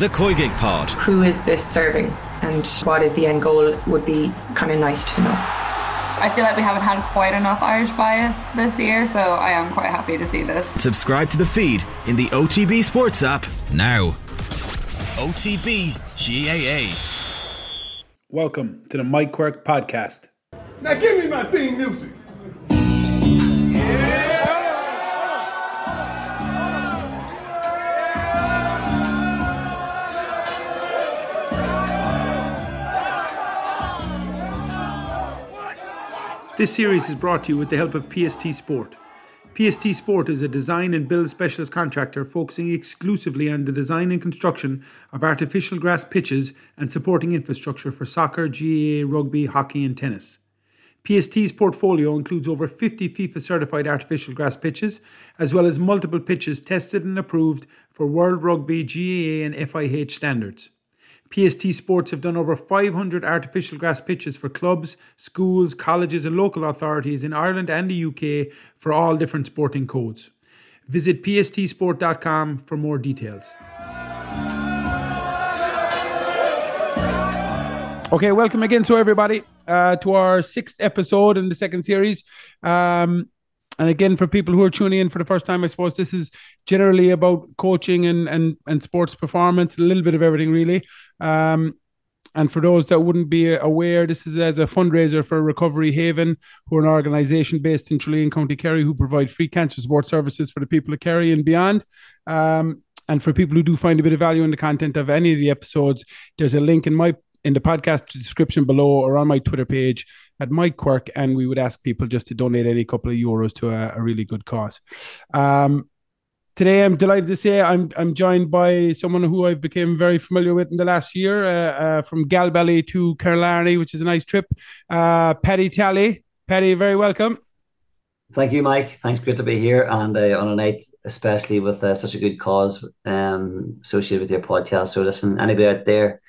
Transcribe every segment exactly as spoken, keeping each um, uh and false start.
The Coigig Pod. Who is this serving and what is the end goal would be kind of nice to know. I feel like we haven't had quite enough Irish bias this year, so I am quite happy to see this. Subscribe to the feed in the O T B Sports app now. O T B G A A. Welcome to the Mike Quirke Podcast. Now give me my theme music. Yeah. This series is brought to you with the help of P S T Sport. P S T Sport is a design and build specialist contractor focusing exclusively on the design and construction of artificial grass pitches and supporting infrastructure for soccer, G A A, rugby, hockey and tennis. P S T's portfolio includes over fifty FIFA certified artificial grass pitches, as well as multiple pitches tested and approved for World Rugby, G A A and F I H standards. P S T Sports have done over five hundred artificial grass pitches for clubs, schools, colleges and local authorities in Ireland and the U K for all different sporting codes. Visit p s t sport dot com for more details. Okay, welcome again so everybody uh, to our sixth episode in the second series. Um, And again, for people who are tuning in for the first time, I suppose this is generally about coaching and and, and sports performance, a little bit of everything, really. Um, and for those that wouldn't be aware, this is as a fundraiser for Recovery Haven, who are an organisation based in Tralee in County Kerry, who provide free cancer support services for the people of Kerry and beyond. Um, and for people who do find a bit of value in the content of any of the episodes, there's a link in my in the podcast description below or on my Twitter page at Mike Quirke, and we would ask people just to donate any couple of euros to a, a really good cause. Um, today, I'm delighted to say I'm I'm joined by someone who I became very familiar with in the last year, uh, uh, from Galbally to Killarney, which is a nice trip. Uh, Paddy Tally. Paddy, very welcome. Thank you, Mike. Thanks, great to be here. And uh, on a night, especially with uh, such a good cause um, associated with your podcast. So listen, anybody out there,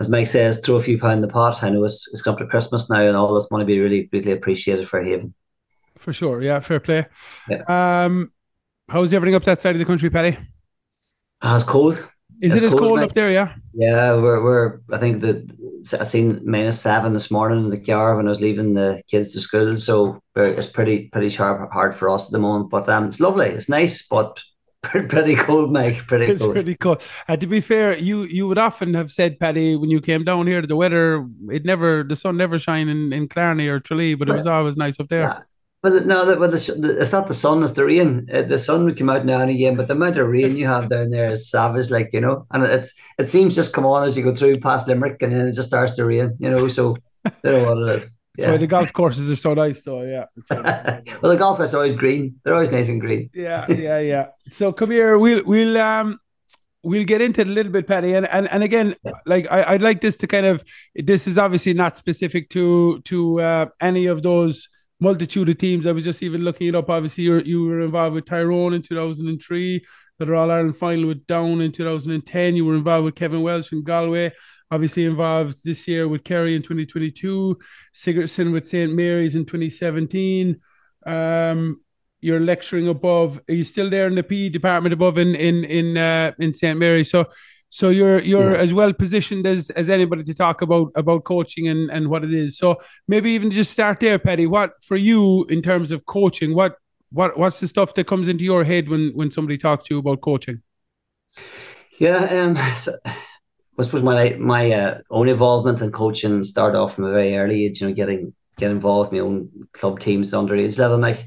as Mike says, throw a few pound in the pot. I know it's, it's come to Christmas now and all this money will be really, really appreciated for Haven. For sure. Yeah, fair play. Yeah. Um, how's everything up that side of the country, Paddy? Oh, it's cold. Is it's it as cold, cold up there, yeah? Yeah, we're, we're I think that I seen minus seven this morning in the car when I was leaving the kids to school. So it's pretty pretty sharp, hard for us at the moment. But um, it's lovely. It's nice, but pretty cold, Mike. Pretty it's cold. Pretty cold. And to be fair, you you would often have said, Paddy, when you came down here, the weather it never the sun never shine in, in Killarney or Tralee, but it was always nice up there. Yeah. But no, the, but the, it's not the sun; it's the rain. Uh, the sun would come out now and again, but the amount of rain you have down there is savage, like you know. And it's it seems just come on as you go through past Limerick, and then it just starts to rain, you know. So I don't know what it is. That's yeah. why the golf courses are so nice, though. Yeah. Well, the golf is always green. They're always nice and green. Yeah, yeah, yeah. So come here. We'll we'll um we'll get into it a little bit, Paddy. And and and again, yeah. like I, I'd like this to kind of this is obviously not specific to to uh, any of those multitude of teams. I was just even looking it up. Obviously, you you were involved with Tyrone in two thousand three, that are All-Ireland final with Down in two thousand ten. You were involved with Kevin Welsh in Galway. Obviously involved this year with Kerry in twenty twenty-two, Sigerson with Saint Mary's in twenty seventeen. Um, you're lecturing above. Are you still there in the P E department above in in in uh, in Saint Mary's? So, so you're you're yeah. as well positioned as as anybody to talk about about coaching and and what it is. So maybe even just start there, Paddy. What for you in terms of coaching? What what what's the stuff that comes into your head when when somebody talks to you about coaching? Yeah. Um. So- I suppose my my uh, own involvement in coaching started off from a very early age, you know, getting get involved in my own club teams at underage level, Mike.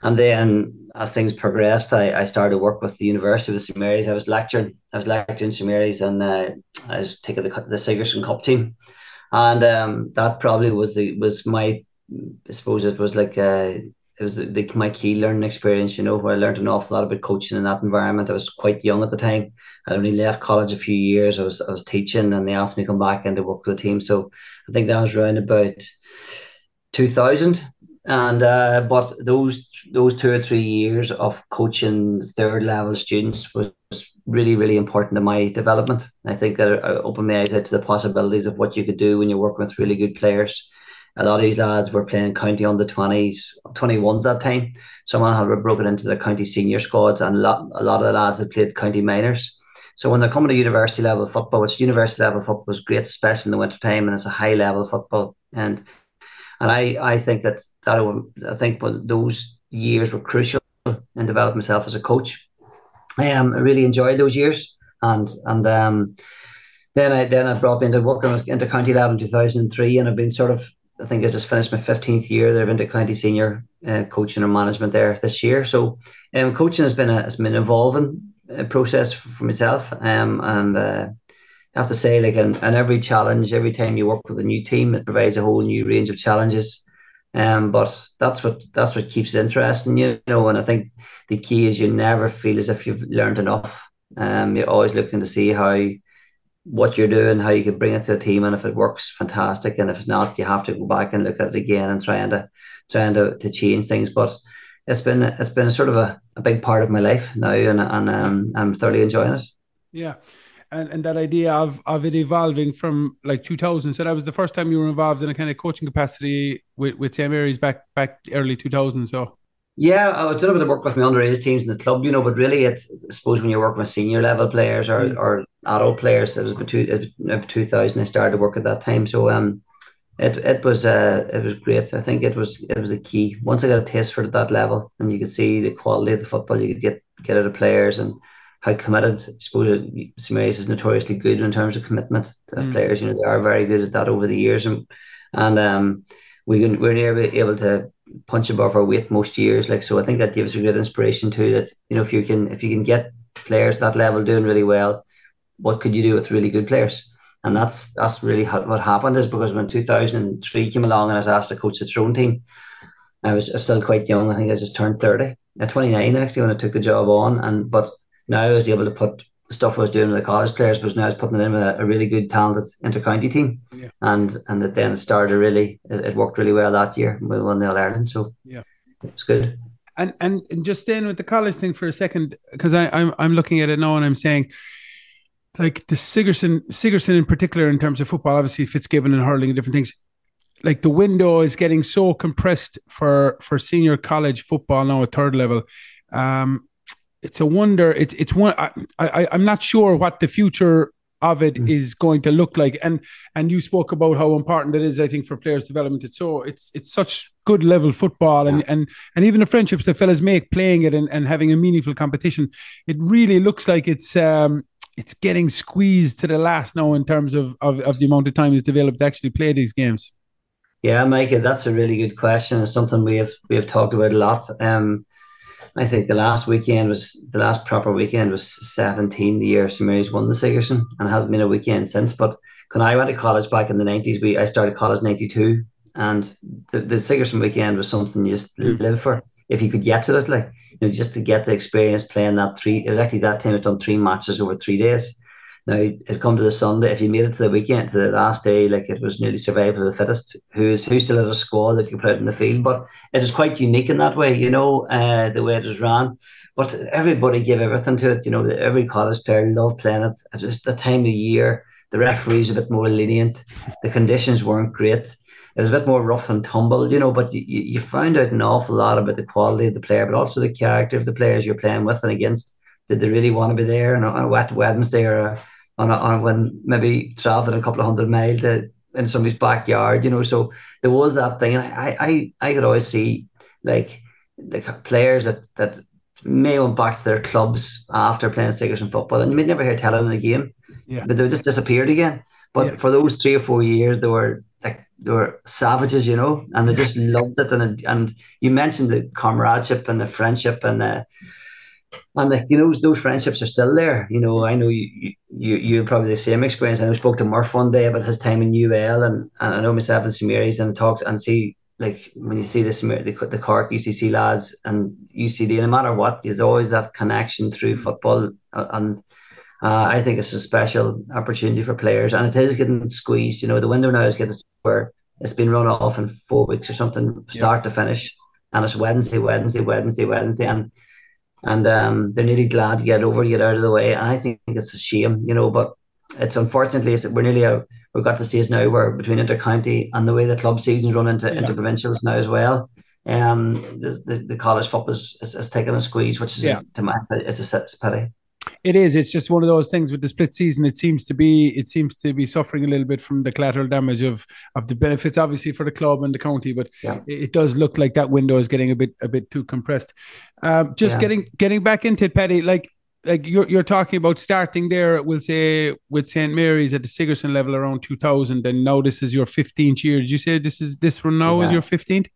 And then as things progressed, I, I started to work with the University of Saint Mary's. I was lecturing, I was lecturing Saint Mary's, and uh, I was taking the the Sigerson Cup team, and um, that probably was the was my I suppose it was like uh, it was the, my key learning experience, you know, where I learned an awful lot about coaching in that environment. I was quite young at the time. I'd only left college a few years. I was I was teaching and they asked me to come back and to work with the team. So I think that was around about two thousand. And uh, but those those two or three years of coaching third level students was really, really important to my development. I think that it opened my eyes out to the possibilities of what you could do when you're working with really good players. A lot of these lads were playing county under twenties, twenty-ones that time. Some had broken into the county senior squads and a lot, a lot of the lads had played county minors. So when they're coming to university level football, which university level football is great, especially in the winter time, and it's a high level football. And and I I think that that I think those years were crucial in developing myself as a coach. Um, I really enjoyed those years, and and um, then I then I brought me into working with inter county level in two thousand and three, and I've been sort of, I think I just finished my fifteenth year there of inter county senior uh, coaching and management there this year. So um, coaching has been a has been an evolving uh, process for, for myself. Um, and uh, I have to say, like, in, in every challenge, every time you work with a new team, it provides a whole new range of challenges. Um, but that's what that's what keeps it interesting, you know. And I think the key is you never feel as if you've learned enough. Um, you're always looking to see how what you're doing, how you can bring it to a team, and if it works, fantastic. And if not, you have to go back and look at it again and trying to trying to, to change things. But it's been it's been a sort of a, a big part of my life now, and and um, I'm thoroughly enjoying it. Yeah. And, and that idea of of it evolving from like two thousand. So that was the first time you were involved in a kind of coaching capacity with, with Saint Mary's back back early two thousand. So yeah, I was doing a bit of work with my underage teams in the club, you know. But really, it's, I suppose when you're working with senior level players or mm. or adult players, it was about two thousand I started work at that time. So um, it it was uh it was great. I think it was it was a key. Once I got a taste for it at that level, and you could see the quality of the football you could get get out of players, and how committed, I suppose, Sumerius is notoriously good in terms of commitment to mm. players. You know, they are very good at that over the years, and and um, we we're nearly able to punch above our weight most years. Like, so I think that gives a great inspiration too. That, you know, if you can if you can get players at that level doing really well, what could you do with really good players? And that's that's really how, what happened is, because when two thousand three came along and I was asked to coach the Tyrone team, I was, I was still quite young. I think I just turned thirty at twenty-nine actually when I took the job on, and but. Now I was able to put the stuff I was doing with the college players, because now I was putting it in with a, a really good, talented inter-county team. Yeah. And and it then started really, it, it worked really well that year. We won the All-Ireland, so yeah, it's good. And, and and just staying with the college thing for a second, because I'm I'm looking at it now and I'm saying, like, the Sigerson, Sigerson in particular in terms of football, obviously Fitzgibbon and hurling and different things, like the window is getting so compressed for, for senior college football now at third level. Um It's a wonder. It's it's one. I, I I'm not sure what the future of it mm. is going to look like. And and you spoke about how important it is, I think, for players' development. It's so it's it's such good level football, and yeah. and and even the friendships that fellas make playing it and, and having a meaningful competition. It really looks like it's um it's getting squeezed to the last now in terms of of, of the amount of time it's developed to actually play these games. Yeah, Michael, that's a really good question. It's something we have we have talked about a lot. Um. I think the last weekend was the last proper weekend was seventeen, the year Sumerius won the Sigerson, and it hasn't been a weekend since. But when I went to college back in the nineties, we I started college in ninety-two, and the, the Sigerson weekend was something you just mm. live for if you could get to it, like, you know, just to get the experience playing that three. It was actually that time it done three matches over three days. Now it'd come to the Sunday. If you made it to the weekend, to the last day, like, it was nearly survival of the fittest. Who's who's still at a squad that you put out in the field? But it was quite unique in that way, you know, uh, the way it was ran. But everybody gave everything to it, you know. Every college player loved playing it. It's just the time of year. The referees a bit more lenient. The conditions weren't great. It was a bit more rough and tumble, you know. But you you found out an awful lot about the quality of the player, but also the character of the players you're playing with and against. Did they really want to be there on a, on a wet Wednesday or a On, a, on when maybe traveling a couple of hundred miles in somebody's backyard, you know? So there was that thing, and I I, I could always see, like, like players that, that may went back to their clubs after playing Sigerson football, and you may never hear telling in a game, yeah. but they just disappeared again. But yeah. for those three or four years, they were like they were savages, you know, and they just loved it. And it, and you mentioned the comradeship and the friendship and the. And like, you know, those friendships are still there. You know, I know you you you probably the same experience. I know I spoke to Murph one day about his time in U L, and, and I know myself and Sumerius, and talked and see, like, when you see the the, the Cork U C C lads and U C D, no matter what, there's always that connection through football. And uh, I think it's a special opportunity for players, and it is getting squeezed. You know, the window now is getting where it's been run off in four weeks or something, start yeah. to finish, and it's Wednesday, Wednesday, Wednesday, Wednesday, and. And um, they're nearly glad to get over, get out of the way. And I think it's a shame, you know, but it's unfortunately, it's, we're nearly out. We've got to stage now where between inter-county and the way the club seasons run into yeah. inter-provincials now as well, um, the, the, the college football is, is, is taking a squeeze, which is, yeah. to my, it's a, it's a pity. It is. It's just one of those things with the split season. It seems to be. It seems to be suffering a little bit from the collateral damage of of the benefits, obviously, for the club and the county. But yeah. it, it does look like that window is getting a bit a bit too compressed. Um, just yeah. getting getting back into it, Paddy. Like like you're you're talking about starting there. We'll say with Saint Mary's at the Sigerson level around two thousand, and now this is your fifteenth year. Did you say this is this from now yeah. is your fifteenth?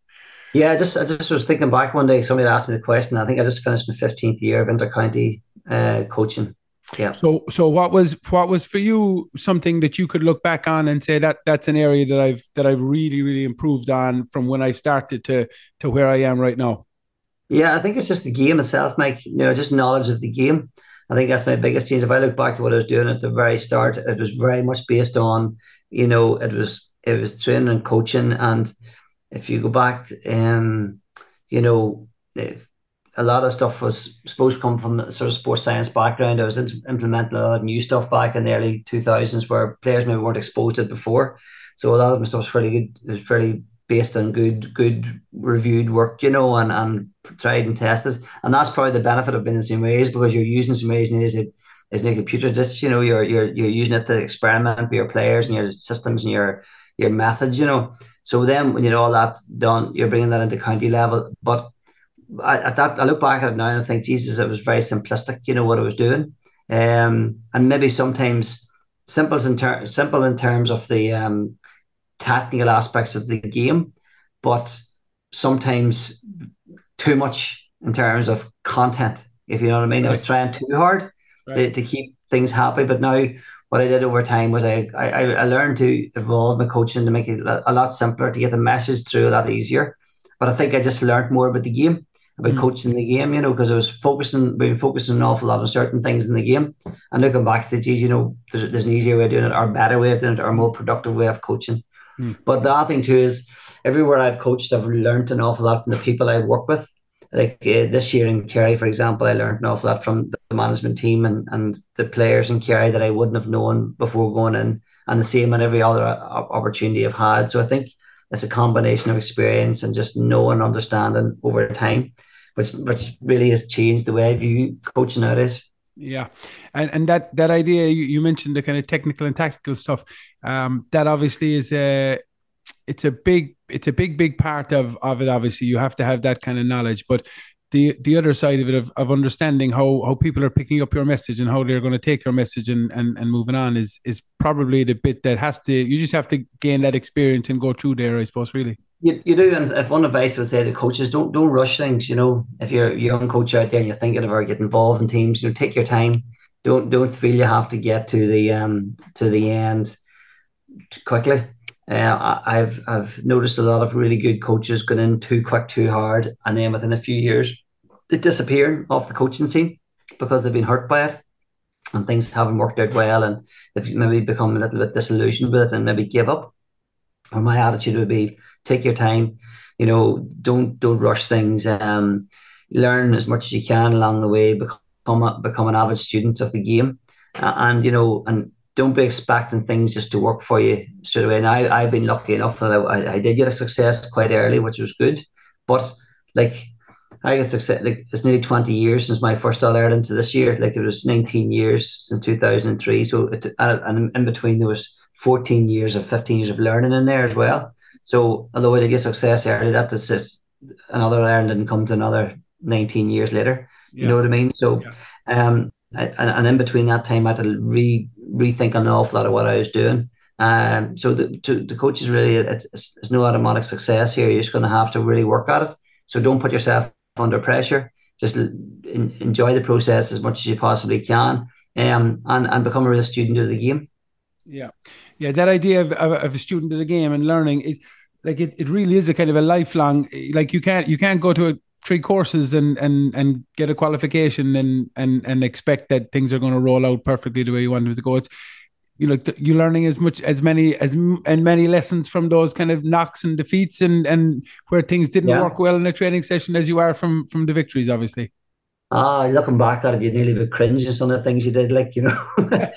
Yeah, I just I just was thinking back one day. Somebody asked me the question. I think I just finished my fifteenth year of intercounty uh, coaching. Yeah. So so what was what was for you something that you could look back on and say that that's an area that I've that I've really really improved on from when I started to to where I am right now? Yeah, I think it's just the game itself, Mike. You know, just knowledge of the game. I think that's my biggest change. If I look back to what I was doing at the very start, it was very much based on, you know, it was it was training and coaching. And if you go back, um, you know, a lot of stuff was supposed to come from a sort of sports science background. I was in, implementing a lot of new stuff back in the early two thousands where players maybe weren't exposed to it before. So a lot of my stuff was fairly good. It was fairly based on good, good reviewed work, you know, and, and tried and tested. And that's probably the benefit of being in Saint Mary's, because you're using Saint Mary's and it is a computer disc, you know, you're you're you're using it to experiment with your players and your systems and your your methods, you know. So then, when you know all that's done, you're bringing that into county level. But I, at that, I look back at it now and I think, Jesus, it was very simplistic. You know what I was doing, um, and maybe sometimes simple in ter- simple in terms of the um, technical aspects of the game, but sometimes too much in terms of content. If you know what I mean, right. I was trying too hard right. to, to keep things happy, but now. What I did over time was I, I I learned to evolve my coaching to make it a lot simpler, to get the message through a lot easier. But I think I just learned more about the game, about mm. coaching the game, you know, because I was focusing, been focusing an awful lot on certain things in the game. And looking back to, geez, you know, there's, there's an easier way of doing it, or a better way of doing it, or a more productive way of coaching. Mm. But the other thing too is everywhere I've coached, I've learned an awful lot from the people I work with. Like uh, this year in Kerry, for example, I learned an awful lot from the management team and, and the players in Kerry that I wouldn't have known before going in, and the same in every other opportunity I've had. So I think it's a combination of experience and just knowing, understanding over time, which which really has changed the way I view coaching nowadays. Yeah, and and that that idea you, you mentioned, the kind of technical and tactical stuff, um, that obviously is a. It's a big, it's a big, big part of, of it. Obviously, you have to have that kind of knowledge. But the the other side of it, of, of understanding how how people are picking up your message and how they're going to take your message and, and, and moving on is is probably the bit that has to. You just have to gain that experience and go through there, I suppose. Really, you you do. And if one advice I would say to coaches, don't don't rush things. You know, if you're a young coach out there and you're thinking of or get involved in teams, you know, take your time. Don't don't feel you have to get to the um to the end quickly. Uh, I've I've noticed a lot of really good coaches going in too quick, too hard, and then within a few years, they disappear off the coaching scene because they've been hurt by it, and things haven't worked out well, and they've maybe become a little bit disillusioned with it, and maybe give up. Or my attitude would be: take your time, you know, don't don't rush things. Um, learn as much as you can along the way. Become a, become an avid student of the game, uh, and you know and. Don't be expecting things just to work for you straight away. And I, I've been lucky enough that I, I did get a success quite early, which was good. But like I got success, like it's nearly twenty years since my first All-Ireland to this year. Like it was nineteen years since two thousand three. So it, and in between there was fourteen years of fifteen years of learning in there as well. So although I did get success early, that that's just another All-Ireland didn't come to another nineteen years later. Yeah. You know what I mean? So, yeah. um, I, and in between that time, I had to re rethink an awful lot of what I was doing. Um, so the to, the coaches really, it's, it's no automatic success here. You're just going to have to really work at it. So don't put yourself under pressure. Just in, enjoy the process as much as you possibly can, um, and and become a real student of the game. Yeah, yeah. That idea of of, of a student of the game and learning is like it, it. really is a kind of a lifelong. Like you can't you can't go to a three courses and and and get a qualification and and and expect that things are going to roll out perfectly the way you want them to go. It's you know you're learning as much as many as and many lessons from those kind of knocks and defeats and and where things didn't yeah. work well in a training session as you are from from the victories, obviously. Ah, looking back at it, you nearly would cringe at some of the things you did, like, you know,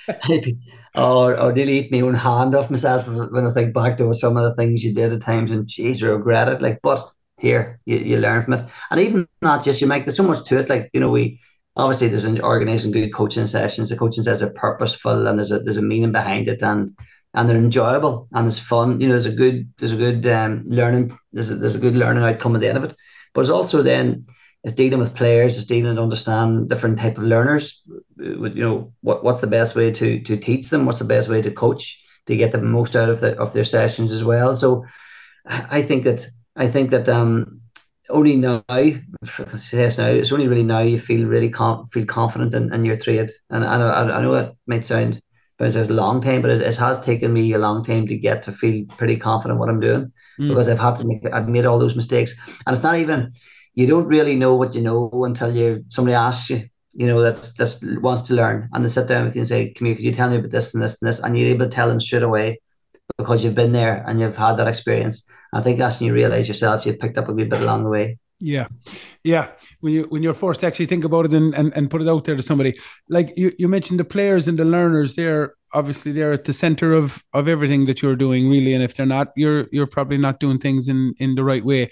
or, or nearly eat my own hand off myself when I think back to some of the things you did at times, and geez, I regret it. Like, but. Here you, you learn from it, and even not just you make. There's so much to it. Like, you know, we obviously there's an organizing good coaching sessions. The coaching sessions are purposeful, and there's a there's a meaning behind it, and and they're enjoyable and it's fun. You know, there's a good there's a good um, learning there's a, there's a good learning outcome at the end of it. But it's also then it's dealing with players, it's dealing to understand different type of learners. You know, what what's the best way to to teach them? What's the best way to coach to get the most out of the of their sessions as well? So I think that I think that um only now, yes, now it's only really now you feel really com- feel confident in, in your trade. And I know I know that might sound. But it's a long time, but it, it has taken me a long time to get to feel pretty confident what I'm doing mm. because I've had to make, I've made all those mistakes. And it's not even, you don't really know what you know until you somebody asks you, you know, that's that's wants to learn. And they sit down with you and say, "Come here, could you tell me about this and this and this?" And you're able to tell them straight away because you've been there and you've had that experience. And I think that's when you realise yourself you've picked up a good bit along the way. Yeah. Yeah. When you, when you're forced to actually think about it and, and, and put it out there to somebody, like you, you mentioned the players and the learners, they're obviously they're at the center of, of everything that you're doing really. And if they're not, you're, you're probably not doing things in, in the right way.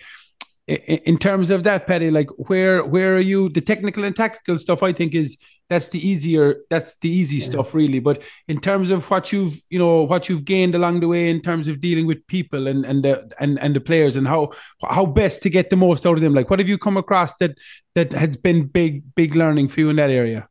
In, in terms of that, Paddy, like where, where are you? The technical and tactical stuff, I think is, that's the easier, that's the easy yeah. stuff really. But in terms of what you've, you know, what you've gained along the way in terms of dealing with people and, and the, and, and the players and how, how best to get the most out of them. Like, what have you come across that, that has been big, big learning for you in that area?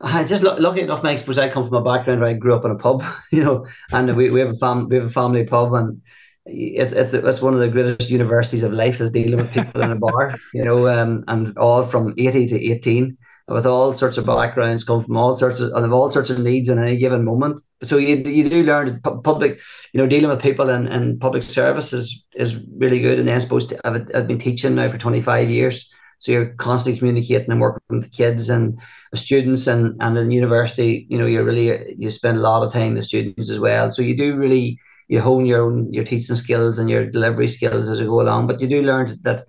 I just look, lucky enough, Mike, because I come from a background where I grew up in a pub, you know, and we, we have a fam, we have a family pub, and it's, it's, it's one of the greatest universities of life is dealing with people in a bar, you know, um, and all from eighty to eighteen. With all sorts of backgrounds, come from all sorts of, of all sorts of needs in any given moment. So you you do learn public, you know, dealing with people and, and public service is, is really good. And then I suppose to, I've, I've been teaching now for twenty-five years. So you're constantly communicating and working with kids and students, and, and in university, you know, you're really, you spend a lot of time with students as well. So you do really, you hone your own, your teaching skills and your delivery skills as you go along, but you do learn that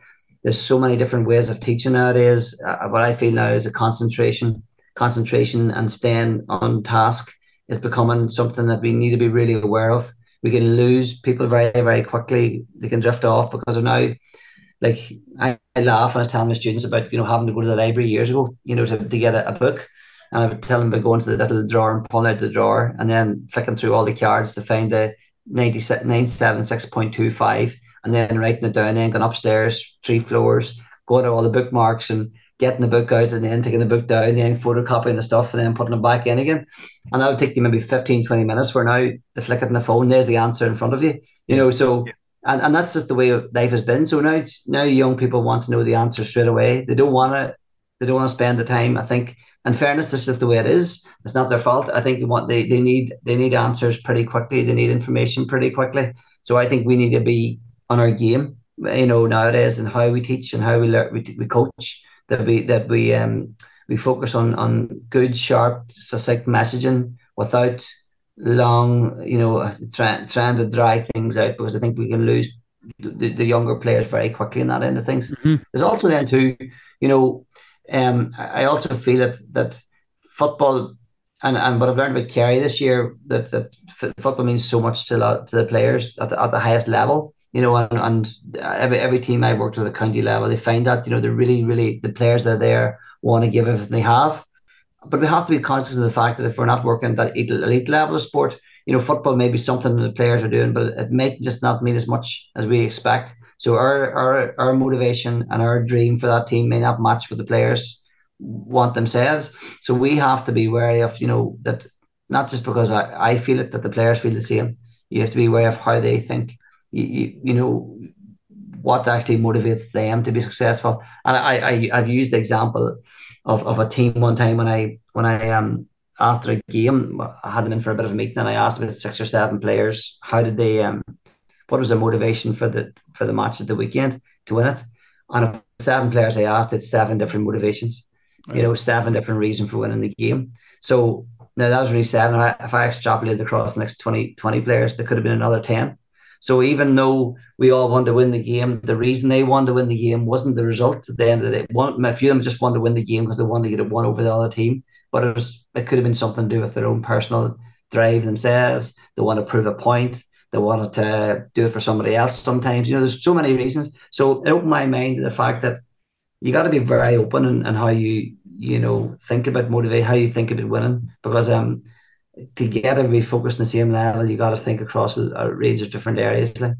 there's so many different ways of teaching nowadays. Uh, what I feel now is a concentration, concentration and staying on task is becoming something that we need to be really aware of. We can lose people very, very quickly. They can drift off because of now, like I, I laugh when I was telling my students about, you know, having to go to the library years ago, you know, to, to get a, a book. And I would tell them about going to the little drawer and pulling out the drawer and then flicking through all the cards to find the nine seven six point two five. And then writing it down, and then going upstairs, three floors, going to all the bookmarks and getting the book out, and then taking the book down, and then photocopying the stuff, and then putting it back in again. And that would take you maybe fifteen, twenty minutes, where now the flick it on the phone, there's the answer in front of you. You know, so, yeah. and, and that's just the way life has been. So now now young people want to know the answer straight away. They don't want to, they don't want to spend the time. I think, in fairness, this is the way it is. It's not their fault. I think they want, they, they need, they need answers pretty quickly. They need information pretty quickly. So I think we need to be on our game, you know, nowadays, and how we teach and how we learn, we, we coach, that we that we um we focus on on good, sharp, succinct messaging without long, you know, trying trying to drag things out, because I think we can lose the, the younger players very quickly in that end of things. Mm-hmm. There's also then too, you know, um I also feel that that football and and what I've learned about Kerry this year, that that football means so much to lot to the players at the, at the highest level. You know, and, and every every team I worked with at county level, they find that, you know, they're really, really, the players that are there want to give everything they have. But we have to be conscious of the fact that if we're not working at that elite level of sport, you know, football may be something that the players are doing, but it may just not mean as much as we expect. So our our our motivation and our dream for that team may not match what the players want themselves. So we have to be wary of, you know, that not just because I, I feel it, that the players feel the same. You have to be aware of how they think. You, you, you know, what actually motivates them to be successful. And I, I, I've used the example of, of a team one time when I, when I um after a game, I had them in for a bit of a meeting, and I asked about six or seven players, how did they, um, what was their motivation for the for the match at the weekend to win it? And of seven players I asked, it's seven different motivations, right. You know, seven different reasons for winning the game. So now that was really seven. If I extrapolated across the next twenty, twenty players, there could have been another ten. So even though we all wanted to win the game, the reason they wanted to win the game wasn't the result at the end of the day. One, a few of them just wanted to win the game because they wanted to get it one over the other team. But it was, it could have been something to do with their own personal drive themselves. They want to prove a point. They wanted to do it for somebody else sometimes. You know, there's so many reasons. So it opened my mind to the fact that you got to be very open in, in how you, you know, think about motivate, how you think about winning, because um, to get everybody focused on the same level, you got to think across a, a range of different areas. Like,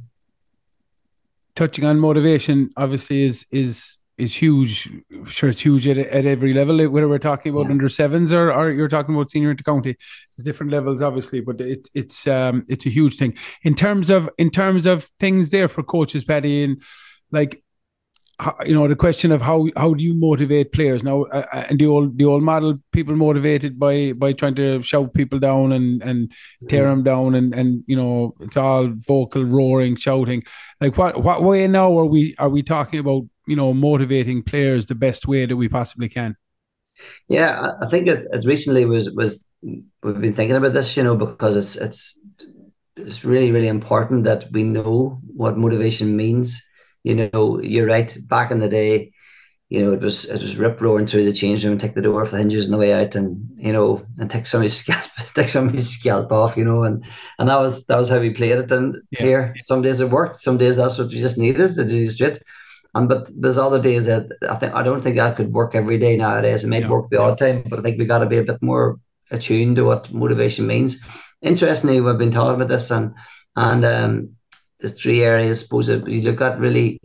touching on motivation, obviously, is is is huge. I'm sure, it's huge at, at every level. Whether we're talking about yeah. under sevens or, or you're talking about senior into county, there's different levels, obviously. But it's it's um it's a huge thing in terms of in terms of things there for coaches, Paddy, and like, you know, the question of how how do you motivate players now, uh, and the old the old model, people motivated by by trying to shout people down and and tear them down, and and you know, it's all vocal, roaring, shouting. Like, what what way now are we are we talking about, you know, motivating players the best way that we possibly can? Yeah, I think it's, it's recently was was we've been thinking about this, you know, because it's it's it's really really important that we know what motivation means. You know, you're right. Back in the day, you know, it was it was rip roaring through the change room, take the door off the hinges on the way out, and you know, and take somebody's scalp, take somebody's scalp off, you know, and and that was that was how we played it. And yeah. here, some days it worked, some days that's what we just needed to do straight. And but there's other days that I think I don't think that could work every day nowadays. It might yeah. work the odd time, but I think we got to be a bit more attuned to what motivation means. Interestingly, we've been talking about this, and and um. there's three areas, I suppose, that you look at really.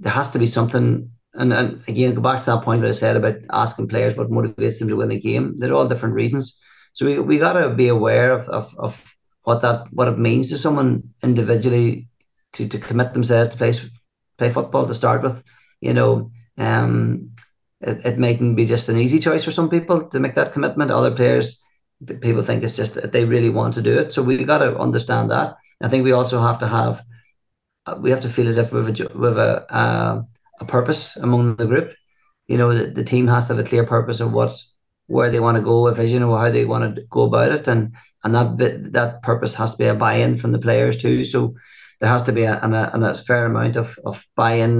There has to be something, and, and again, go back to that point that I said about asking players what motivates them to win a game. They're all different reasons. So we we got to be aware of, of of what that what it means to someone individually to, to commit themselves to play, play football to start with. You know, um, it, it mightn't be just an easy choice for some people to make that commitment. Other players, people think it's just that they really want to do it. So we've got to understand that. I think we also have to have We have to feel as if we have a, we have a, uh, a purpose among the group. You know, the, the team has to have a clear purpose of what, where they want to go, a vision of how they want to go about it, and and that bit, that purpose has to be a buy-in from the players too. So there has to be a, an, a, an, a fair amount of, of buy-in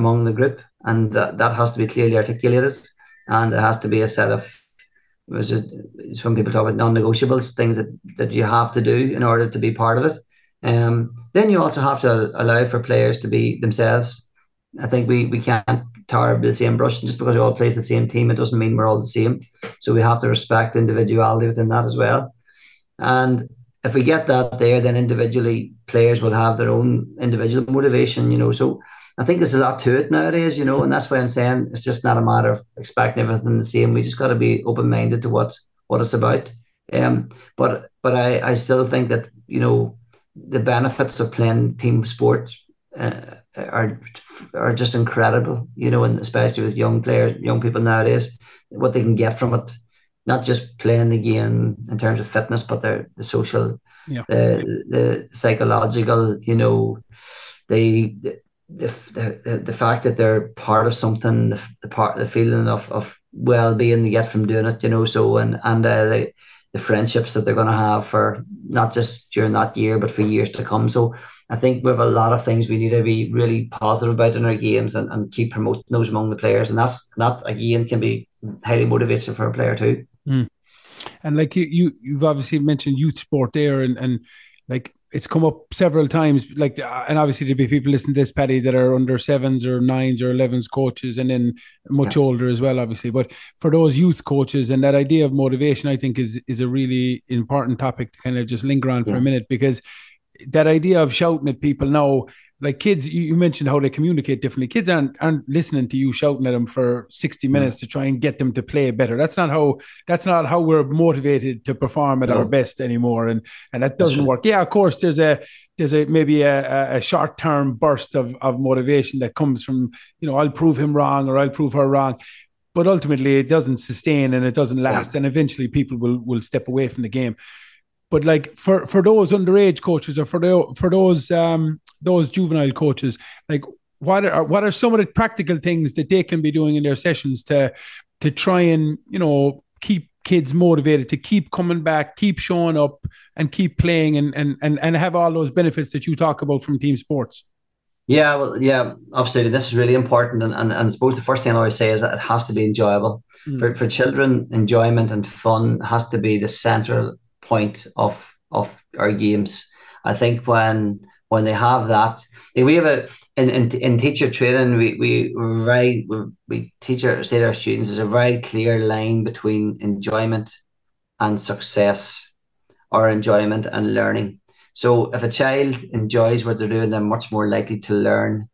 among the group, and that, that has to be clearly articulated, and it has to be a set of, was it, some people talk about non-negotiables, things that, that you have to do in order to be part of it. Um, then you also have to allow for players to be themselves. I think we, we can't tar the same brush. Just because we all play for the same team, it doesn't mean we're all the same. So we have to respect individuality within that as well. And if we get that there, then individually players will have their own individual motivation, you know. So I think there's a lot to it nowadays, you know, and that's why I'm saying it's just not a matter of expecting everything the same. We just got to be open-minded to what, what it's about. Um, but but I, I still think that, you know, the benefits of playing team sports uh, are are just incredible, you know, and especially with young players, young people nowadays, what they can get from it, not just playing the game in terms of fitness, but the the social, yeah. uh, the psychological, you know, the the, the the the fact that they're part of something, the, the part the feeling of of well-being they get from doing it, you know, so and and uh, the, the friendships that they're going to have for not just during that year, but for years to come. So I think we have a lot of things we need to be really positive about in our games and, and keep promoting those among the players. And that's that, again, can be highly motivating for a player too. Mm. And like you, you, you've obviously mentioned youth sport there, and, and like it's come up several times. Like, and obviously there'll be people listening to this, Paddy, that are under sevens or nines or elevens coaches, and then much yeah. older as well, obviously. But for those youth coaches, and that idea of motivation, I think is is a really important topic to kind of just linger on yeah. for a minute, because that idea of shouting at people now, like kids, you, you mentioned how they communicate differently. Kids aren't aren't listening to you shouting at them for sixty minutes no. to try and get them to play better. That's not how that's not how we're motivated to perform at no. our best anymore, and and that doesn't sure. work. Yeah, of course, there's a there's a maybe a, a short term burst of of motivation that comes from, you know, I'll prove him wrong or I'll prove her wrong. But ultimately, it doesn't sustain and it doesn't last, yeah. and eventually people will will step away from the game. But like for, for those underage coaches, or for the, for those um, those juvenile coaches, like what are what are some of the practical things that they can be doing in their sessions to to try and, you know, keep kids motivated to keep coming back, keep showing up, and keep playing, and and and, and have all those benefits that you talk about from team sports? Yeah, well, yeah, absolutely. This is really important, and and, and I suppose the first thing I always say is that it has to be enjoyable mm. for for children. Enjoyment and fun has to be the central point of of our games. I think when when they have that, we have a in in, in teacher training. We we very we, we teacher say to our students there's a very clear line between enjoyment and success, or enjoyment and learning. So if a child enjoys what they're doing, they're much more likely to learn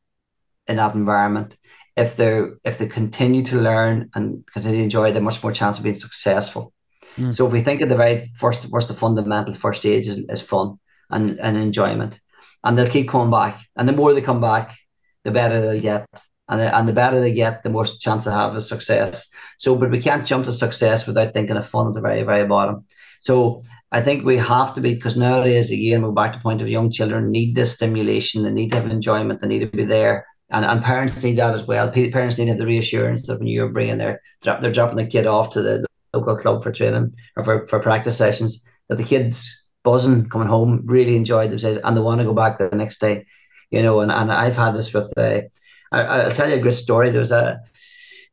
in that environment. If they if they continue to learn and continue to enjoy, they're much more chance of being successful. Mm. So if we think of the very first, what's the fundamental first stage is, is fun and, and enjoyment. And they'll keep coming back. And the more they come back, the better they'll get. And the, and the better they get, the more chance they have of success. So, but we can't jump to success without thinking of fun at the very, very bottom. So I think we have to be, because nowadays, again, we're back to the point of young children need this stimulation, they need to have enjoyment, they need to be there. And, and parents need that as well. Parents need to have the reassurance that when you're bringing their, they're dropping the kid off to the local club for training or for, for practice sessions, that the kid's buzzing, coming home, really enjoyed themselves, and they want to go back the next day, you know. And, and I've had this with, uh, I, I'll tell you a great story. There was a,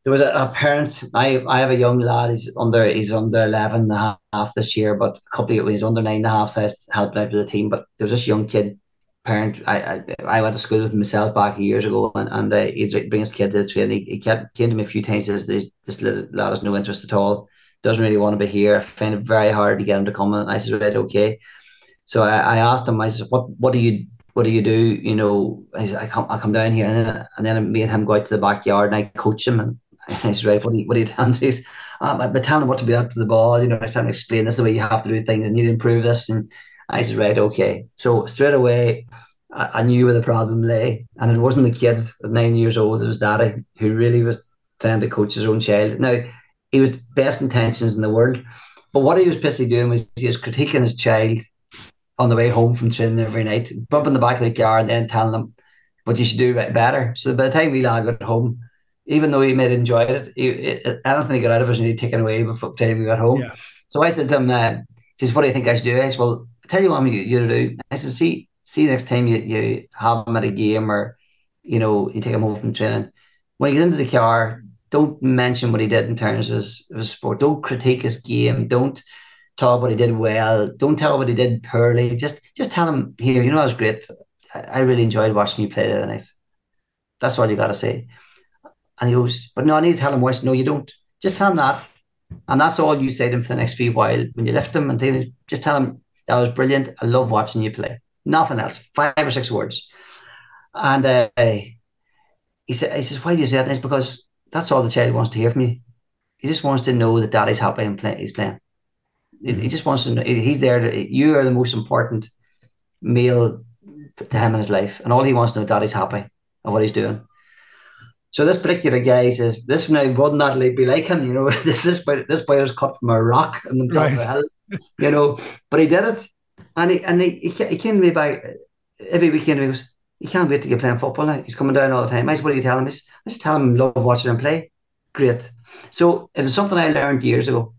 there was a, a parent, I I have a young lad, he's under, he's under eleven and a half this year, but a couple of, he's under nine and a half, so I helped out with the team, but there was this young kid, parent, I, I I went to school with myself back years ago, and, and uh, he'd bring his kid to the train. He, he kept, came to me a few times and says, this little lad has no interest at all, doesn't really want to be here. I find it very hard to get him to come. And I said, right, okay. So I, I asked him, I said, what what do you what do you do? You know, I said, I come I come down here, and then and then me and him go out to the backyard, and I coach him. And I said, right, what do you what do you tell him? He's, um, I tell him what to be up to the ball. You know, I tell him, explain this is the way you have to do things, and you need to improve this. And I said, right, okay. So straight away, I, I knew where the problem lay, and it wasn't the kid at nine years old. It was daddy who really was trying to coach his own child. Now, he was best intentions in the world, but what he was basically doing was he was critiquing his child on the way home from training every night, bumping the back of the car and then telling him what you should do better. So by the time we lad got home, even though he may have enjoyed it, he, it I don't think he got out of us and he'd taken away before the time we got home. Yeah. So I said to him, uh, he says, what do you think I should do? I said, well, I tell you what I'm you, you to do. I said, see, see next time you, you have him at a game, or, you know, you take him home from training, when he gets into the car, don't mention what he did in terms of his, of his sport. Don't critique his game. Don't tell what he did well. Don't tell what he did poorly. Just just tell him, here, you know, I was great. I, I really enjoyed watching you play the other night. That's all you got to say. And he goes, but no, I need to tell him once. No, you don't. Just tell him that. And that's all you say to him for the next few while. When you lift him, and tell him, just tell him, that was brilliant. I love watching you play. Nothing else. Five or six words. And uh, he, said, he says, why do you say that? And it's because that's all the child wants to hear from you. He just wants to know that daddy's happy and play, he's playing. Mm-hmm. He just wants to know he's there. To, you are the most important male to him in his life. And all he wants to know, daddy's happy and what he's doing. So this particular guy says, this now wouldn't that be like him, you know, this this boy, this boy was cut from a rock and then right. Hell, you know, but he did it. And he and he, he came to me by every weekend, he goes, he can't wait to get playing football now. He's coming down all the time. I said, what do you tell him? I just tell him, love watching him play. Great. So it was something I learned years ago,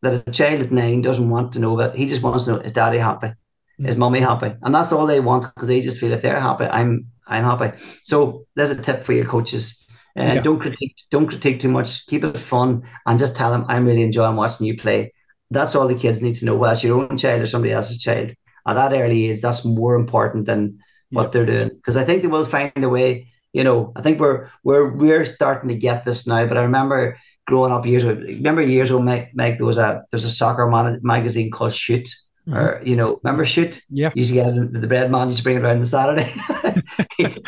that a child at nine doesn't want to know that. He just wants to know, is daddy happy? Mm-hmm. Is mommy happy? And that's all they want, because they just feel if they're happy, I'm I'm happy. So there's a tip for your coaches. Uh, yeah. Don't critique don't critique too much. Keep it fun and just tell them, I'm really enjoying watching you play. That's all the kids need to know, whether it's your own child or somebody else's child. At that early age, that's more important than what they're doing, because I think they will find a way. You know, I think we're we're we're starting to get this now. But I remember growing up years ago. Remember years ago, Mike, Mike there was a there's a soccer man, magazine called Shoot, mm-hmm. or you know, remember Shoot? Yeah. You used to get it, the bread man used to bring it around on Saturday.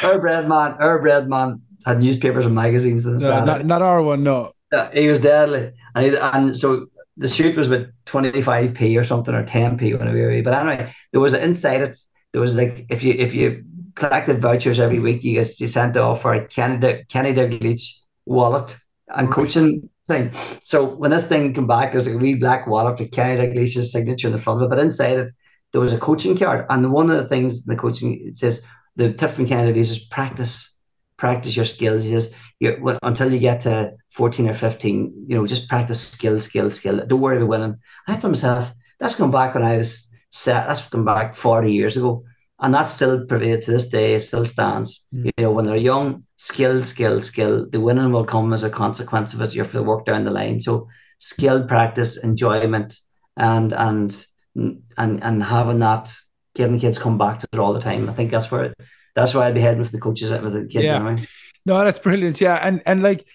our bread man, our bread man had newspapers and magazines on no, Saturday. Not, not our one, no. Yeah, he was deadly, and he, and so the Shoot was about twenty-five p or something, or ten p when we were. But anyway, there was an inside it. There was like, if you if you collected vouchers every week, you get you sent off for a Kenny Kenny Dalglish wallet and coaching thing. So when this thing came back, there's a wee black wallet with Kenny Dalglish's signature in the front of it. But inside it, there was a coaching card. And one of the things in the coaching, it says, the tip from Kenny Dalglish is practice, practice your skills. He says, you, until you get to fourteen or fifteen, you know, just practice skill, skill, skill. Don't worry about winning. I thought to myself, that's come back when I was set, that's come back forty years ago, and that's still pervaded to this day. It still stands. Mm. You know, when they're young, skill, skill, skill. The winning will come as a consequence of it. You have to work down the line. So, skill, practice, enjoyment, and and and and having that Killarney kids come back to it all the time. I think that's where that's where I'd be heading with the coaches with the kids. Yeah. Anyway. No, that's brilliant. Yeah, and and like,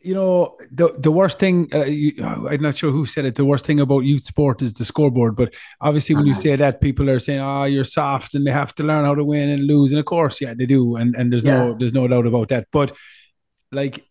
you know, the the worst thing, uh, you, I'm not sure who said it, the worst thing about youth sport is the scoreboard. But obviously when uh-huh. you say that, people are saying, oh, you're soft and they have to learn how to win and lose. And of course, yeah, they do. And and there's yeah. no there's no doubt about that. But like,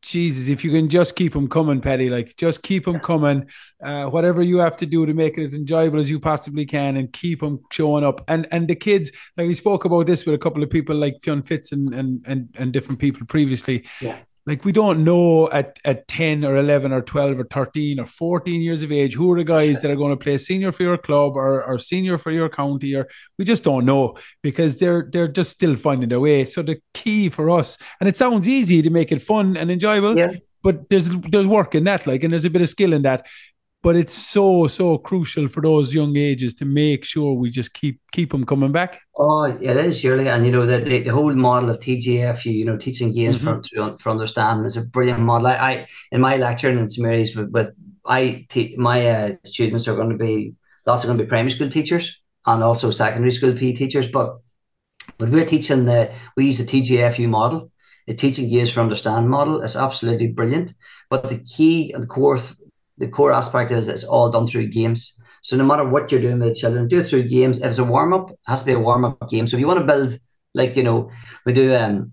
Jesus, if you can just keep them coming, Paddy, like just keep them yeah. coming. Uh, whatever you have to do to make it as enjoyable as you possibly can, and keep them showing up. And and the kids, like we spoke about this with a couple of people like Fionn Fitz and and and, and different people previously. Yeah. Like, we don't know at, at ten or eleven or twelve or thirteen or fourteen years of age who are the guys that are going to play senior for your club or, or senior for your county, or we just don't know, because they're they're just still finding their way. So the key for us, and it sounds easy to make it fun and enjoyable, yeah. but there's there's work in that, like, and there's a bit of skill in that. But it's so, so crucial for those young ages to make sure we just keep keep them coming back. Oh, yeah, it is, surely. And, you know, the, the whole model of T G F U, you know, teaching games mm-hmm. for, for understanding, is a brilliant model. I, I in my lecture in Sumerius, with, with I te- my uh, students are going to be, lots are going to be primary school teachers and also secondary school P E teachers. But but we're teaching, the we use the T G F U model, the teaching games for understanding model. It's absolutely brilliant. But the key and core... Th- The core aspect is it's all done through games. So no matter what you're doing with the children, do it through games. If it's a warm-up, it has to be a warm-up game. So if you want to build, like, you know, we do um,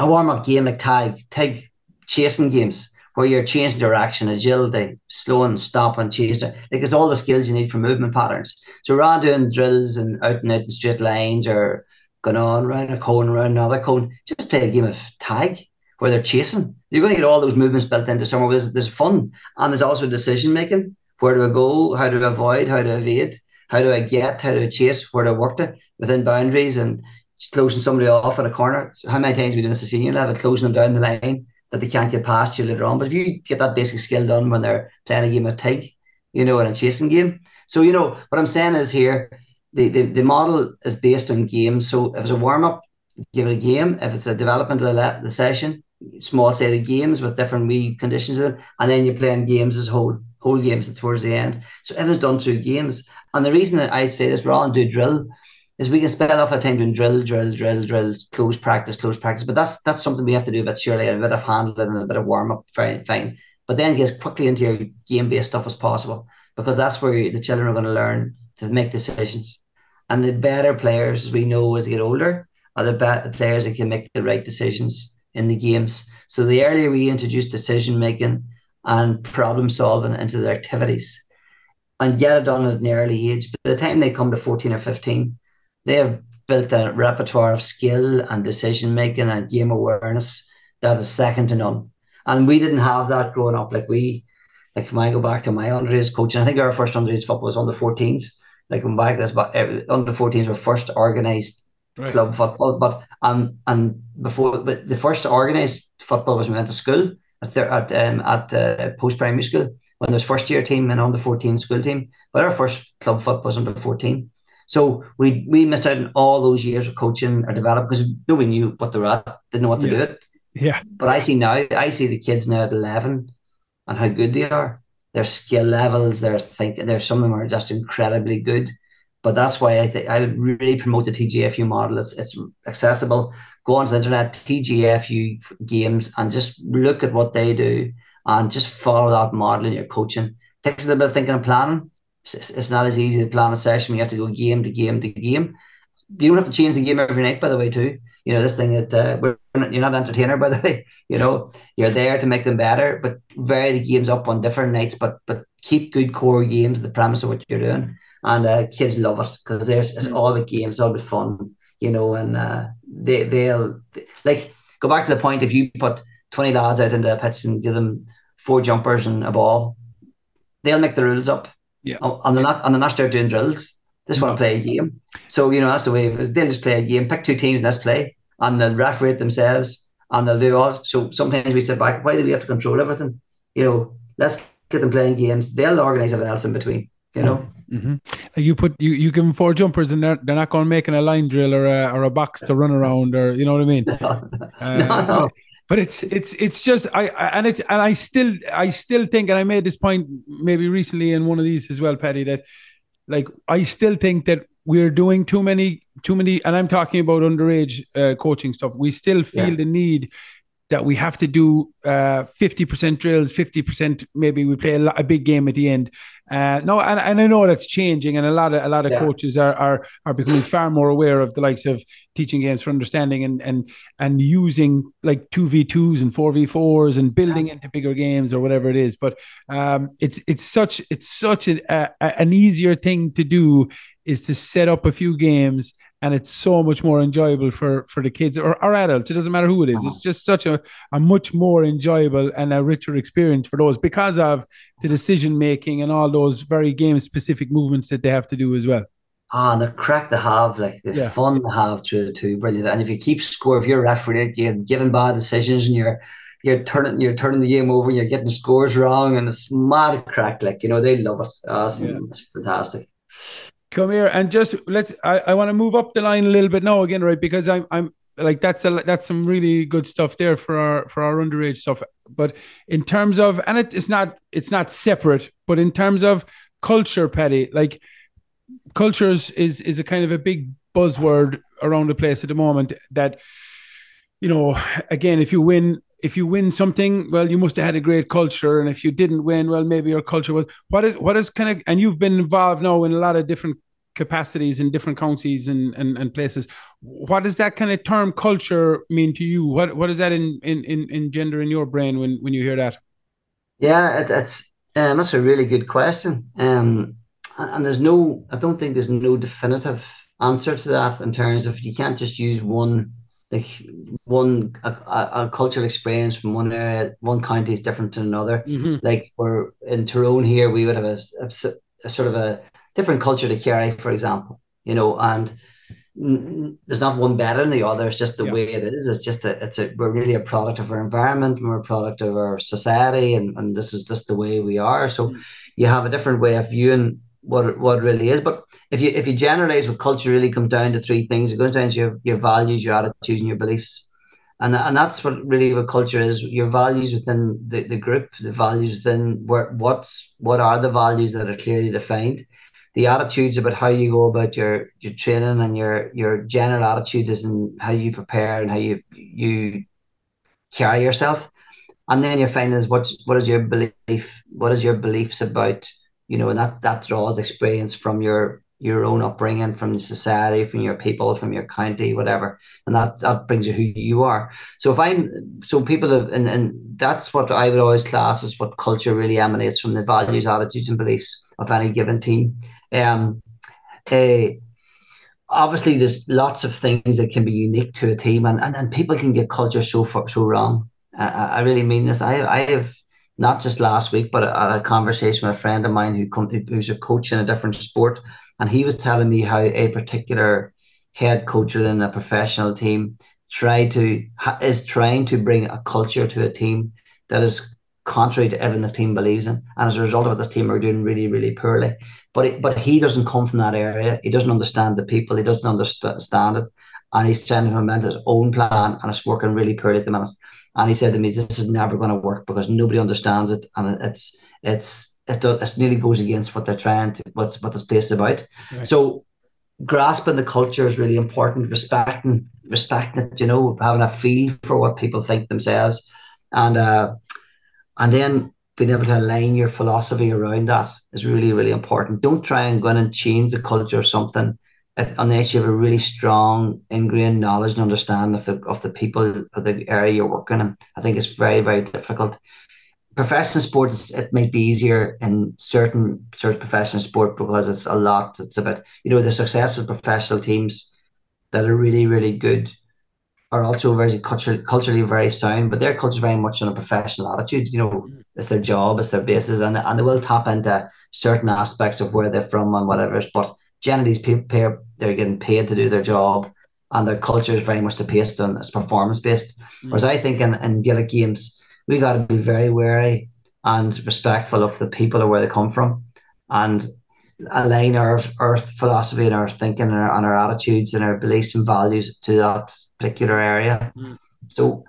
a warm-up game like tag, tag chasing games, where you're changing direction, agility, slowing, stopping, chasing. Like, it's all the skills you need for movement patterns. So rather than doing drills and out and out in straight lines, or going on around a cone, around another cone, just play a game of tag, where they're chasing. You're going to get all those movements built into somewhere where there's, there's fun. And there's also decision-making. Where do I go? How do I avoid? How do I evade? How do I get? How do I chase? Where do I work to? Within boundaries, and closing somebody off in a corner. So how many times we do this as senior level, closing them down the line that they can't get past you later on. But if you get that basic skill done when they're playing a game of tag, you know, in a chasing game. So, you know, what I'm saying is here, the, the, the model is based on games. So if it's a warm-up, give it a game. If it's a development of the, the session, small set of games with different wee conditions in it, and then you're playing games as whole whole games towards the end. So everything's done through games. And the reason that I say this, we're all on do drill, is we can spend off our time doing drill, drill, drill, drill, close practice, close practice. But that's that's something we have to do a bit, surely, a bit of handling and a bit of warm-up, fine, fine. But then get as quickly into your game-based stuff as possible, because that's where the children are going to learn to make decisions. And the better players, as we know, as they get older, are the better players that can make the right decisions in the games. So the earlier we introduce decision making and problem solving into their activities, and get it done at an early age, by the time they come to fourteen or fifteen, they have built a repertoire of skill and decision making and game awareness that is second to none. And we didn't have that growing up. Like we, like if I go back to my underage coaching, I think our first underage football was under fourteens. Like when back, that's about under fourteens were first organised. Right. Club football, but um, and before, but the first organised football was when we went to school at the, at um, at uh, post primary school, when there was first year team and under fourteen school team. But our first club football was under fourteen, so we we missed out on all those years of coaching or development, because nobody knew what they were at, didn't know what to yeah. do it. Yeah. But I see now, I see the kids now at eleven, and how good they are. Their skill levels, their thinking, there's some of them are just incredibly good. But that's why I think I would really promote the T G F U model. It's it's accessible. Go onto the internet, T G F U games, and just look at what they do, and just follow that model in your coaching. It takes a little bit of thinking and planning. It's, it's not as easy to plan a session when you have to go game to game to game. You don't have to change the game every night, by the way, too. You know, this thing that uh, we're not, you're not an entertainer, by the way. You know, you're there to make them better, but vary the games up on different nights. But but keep good core games, the premise of what you're doing. And uh, kids love it, because there's it's all the games, all the fun, you know. And uh, they they'll they, like go back to the point. If you put twenty lads out into the pitch and give them four jumpers and a ball, they'll make the rules up. Yeah, and they're not and they're not start doing drills. They just no. want to play a game. So you know that's the way it is. They'll just play a game. Pick two teams and let's play, and they'll referee it themselves, and they'll do all. So sometimes we sit back. Why do we have to control everything? You know, let's get them playing games. They'll organise everything else in between. You know. Mm-hmm. You put you, you give them four jumpers and they're, they're not going to make a line drill or a, or a box to run around, or you know what I mean. No, uh, no, no. But it's it's it's just I and it's and I still I still think, and I made this point maybe recently in one of these as well, Paddy, that like I still think that we're doing too many, too many, and I'm talking about underage uh, coaching stuff. We still feel yeah. the need that we have to do uh, fifty percent drills, fifty percent maybe we play a, lot, a big game at the end. Uh, no, and, and I know that's changing, and a lot of a lot of yeah. coaches are, are are becoming far more aware of the likes of teaching games for understanding and and and using like two v twos and four v fours and building yeah. into bigger games or whatever it is. But um, it's it's such it's such an, uh, an easier thing to do is to set up a few games. And it's so much more enjoyable for, for the kids or, or adults. It doesn't matter who it is. It's just such a, a much more enjoyable and a richer experience for those because of the decision-making and all those very game-specific movements that they have to do as well. Ah, and the crack to have, like the yeah. fun to have through too, brilliant. And if you keep score, if you're refereeing, you're giving bad decisions and you're you're turning you're turning the game over and you're getting scores wrong and it's mad crack. Like, you know, they love it. Awesome. Yeah. It's fantastic. Come here and just let's. I, I want to move up the line a little bit now again, right? Because I'm I'm like that's a, that's some really good stuff there for our for our underage stuff. But in terms of and it, it's not it's not separate, but in terms of culture, Paddy, like cultures is is a kind of a big buzzword around the place at the moment. That you know, again, if you win. If you win something, well, you must have had a great culture. And if you didn't win, well, maybe your culture was. What is what is kind of, and you've been involved now in a lot of different capacities in different counties and, and, and places. What does that kind of term culture mean to you? What what does that in, in, in engender in your brain when, when you hear that? Yeah, it, it's um, that's a really good question. Um, and, and there's no, I don't think there's no definitive answer to that in terms of you can't just use one. Like one a, a cultural experience from one area, one county is different to another. Mm-hmm. Like we're in Tyrone here, we would have a, a, a sort of a different culture to Kerry, for example. You know, and n- there's not one better than the other. It's just the yeah. way it is. It's just a, it's a we're really a product of our environment, and we're a product of our society, and, and this is just the way we are. So mm-hmm. you have a different way of viewing what it, what it really is. But if you if you generalize what culture really comes down to three things, it goes down to your, your values, your attitudes and your beliefs. And and that's what really what culture is, your values within the, the group, the values within where, what's what are the values that are clearly defined. The attitudes about how you go about your, your training and your, your general attitude is in how you prepare and how you you carry yourself. And then your final is what what is your belief, what is your beliefs about. You know, and that, that draws experience from your your own upbringing, from your society, from your people, from your county, whatever. And that, that brings you who you are. So if I'm, so people, have, and, and that's what I would always class as what culture really emanates from, the values, attitudes, and beliefs of any given team. Um, uh, obviously, there's lots of things that can be unique to a team, and, and, and people can get culture so far, so wrong. I, I really mean this. I, I have... Not just last week, but I had a conversation with a friend of mine who come, who's a coach in a different sport, and he was telling me how a particular head coach within a professional team try to is trying to bring a culture to a team that is contrary to everything the team believes in, and as a result of it, this team are doing really, really poorly. But it, but he doesn't come from that area. He doesn't understand the people. He doesn't understand it. And he's trying to implement his own plan, and it's working really poorly at the minute. And he said to me, "This is never going to work because nobody understands it, and it's it's it it nearly goes against what they're trying to what's what this place is about." Right. So, grasping the culture is really important. Respecting respecting it, you know, having a feel for what people think themselves, and uh, and then being able to align your philosophy around that is really, really important. Don't try and go in and change the culture or something. Unless you have a really strong ingrained knowledge and understanding of the of the people of the area you're working in, I think it's very, very difficult. Professional sports, it might be easier in certain certain professional sport because it's a lot. It's about, you know, the successful professional teams that are really, really good are also very culturally culturally very sound, but their culture is very much on a professional attitude. You know, it's their job, it's their basis, and and they will tap into certain aspects of where they're from and whatever, but. Generally, these people, they're getting paid to do their job, and their culture is very much based on it's performance based. Mm. Whereas I think in, in Gaelic games, we got to be very wary and respectful of the people and where they come from, and align our, our philosophy and our thinking and our, and our attitudes and our beliefs and values to that particular area. Mm. So,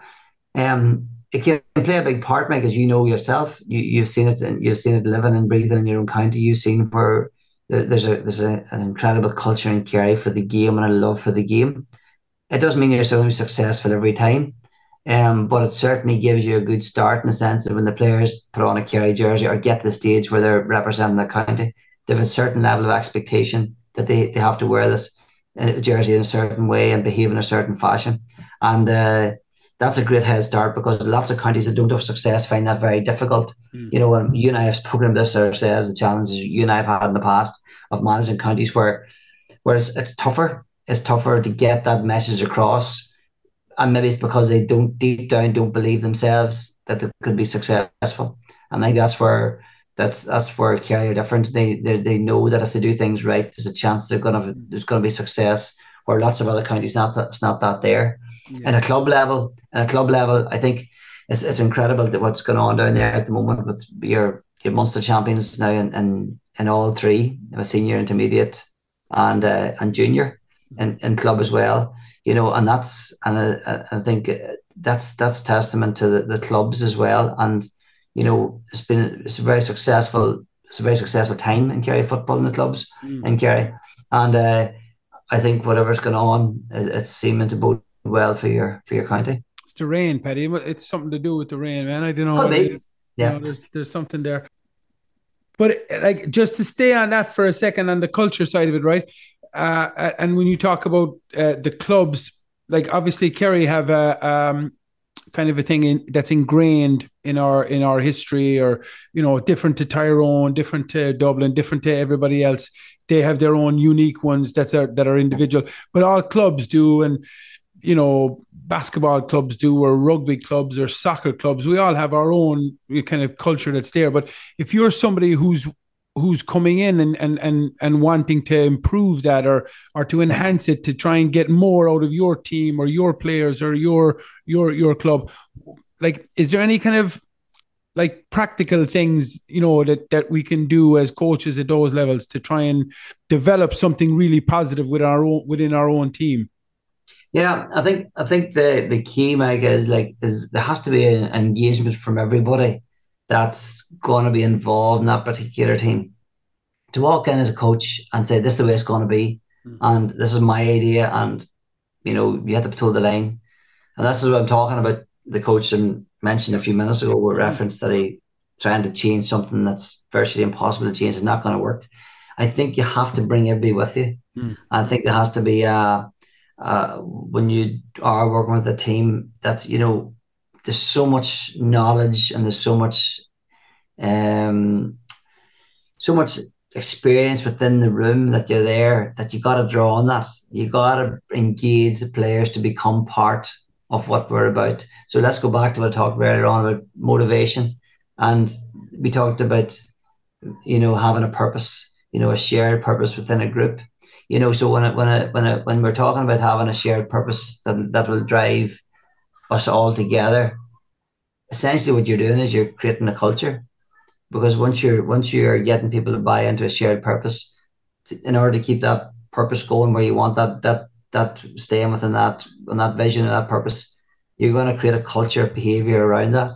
um, it can play a big part, Mike, as you know yourself. You you've seen it, and you've seen it living and breathing in your own county. You've seen where. there, there's a there's a, an incredible culture in Kerry for the game and a love for the game. It doesn't mean you're so successful every time, um, but it certainly gives you a good start in the sense that when the players put on a Kerry jersey or get to the stage where they're representing the county, they have a certain level of expectation that they, they have to wear this uh, jersey in a certain way and behave in a certain fashion. And uh, that's a great head start, because lots of counties that don't have success find that very difficult. Mm. You know, and you and I have spoken about this ourselves, the challenges you and I have had in the past of managing counties where, where it's, it's tougher. It's tougher to get that message across. And maybe it's because they don't, deep down, don't believe themselves that they could be successful. And I think that's where that's that's where Kerry are different. They, they they know that if they do things right, there's a chance they're gonna there's gonna be success. Where lots of other counties, not that, it's not that there. Yeah. And a club level, and a club level, I think it's it's incredible that what's going on down there at the moment with your your Munster champions now in in, in all three, a senior, intermediate, and uh, and junior. And, and club as well, you know, and that's and I, I think that's that's testament to the, the clubs as well. And you know, it's been it's a very successful it's a very successful time in Kerry football in the clubs mm. in Kerry, and uh, I think whatever's going on, it, it's seeming to bode well for your for your county. It's the rain, Paddy. It's something to do with the rain, man. I don't know. Could be. It is. Yeah, you know, there's there's something there. But like, just to stay on that for a second, on the culture side of it, right? Uh, and when you talk about uh, the clubs, like obviously Kerry have a um, kind of a thing in, that's ingrained in our in our history, or you know, different to Tyrone, different to Dublin, different to everybody else. They have their own unique ones that's a, that are individual, but all clubs do, and you know, basketball clubs do, or rugby clubs, or soccer clubs. We all have our own kind of culture that's there. But if you're somebody who's who's coming in and, and, and, and wanting to improve that, or, or to enhance it, to try and get more out of your team or your players or your, your, your club. Like, is there any kind of like practical things, you know, that, that we can do as coaches at those levels to try and develop something really positive with our own, within our own team? Yeah, I think, I think the, the key, Mike, is like, is there has to be an engagement from everybody that's going to be involved in that particular team. To walk in as a coach and say, this is the way it's going to be, mm. and this is my idea, and, you know, you have to toe the line. And this is what I'm talking about, the coach and mentioned a few minutes ago, with reference that he trying to change something that's virtually impossible to change is not going to work. I think you have to bring everybody with you. Mm. I think there has to be, uh, uh, when you are working with a team, that's, you know, there's so much knowledge and there's so much um, so much experience within the room that you're there, that you got to draw on that. You got to engage the players to become part of what we're about. So let's go back to what I talked earlier on about motivation. And we talked about, you know, having a purpose, you know, a shared purpose within a group. You know, so when, it, when, it, when, it, when we're talking about having a shared purpose that, that will drive us all together, essentially what you're doing is you're creating a culture, because once you're once you're getting people to buy into a shared purpose, in order to keep that purpose going where you want that that that staying within that on that vision and that purpose, you're going to create a culture of behavior around that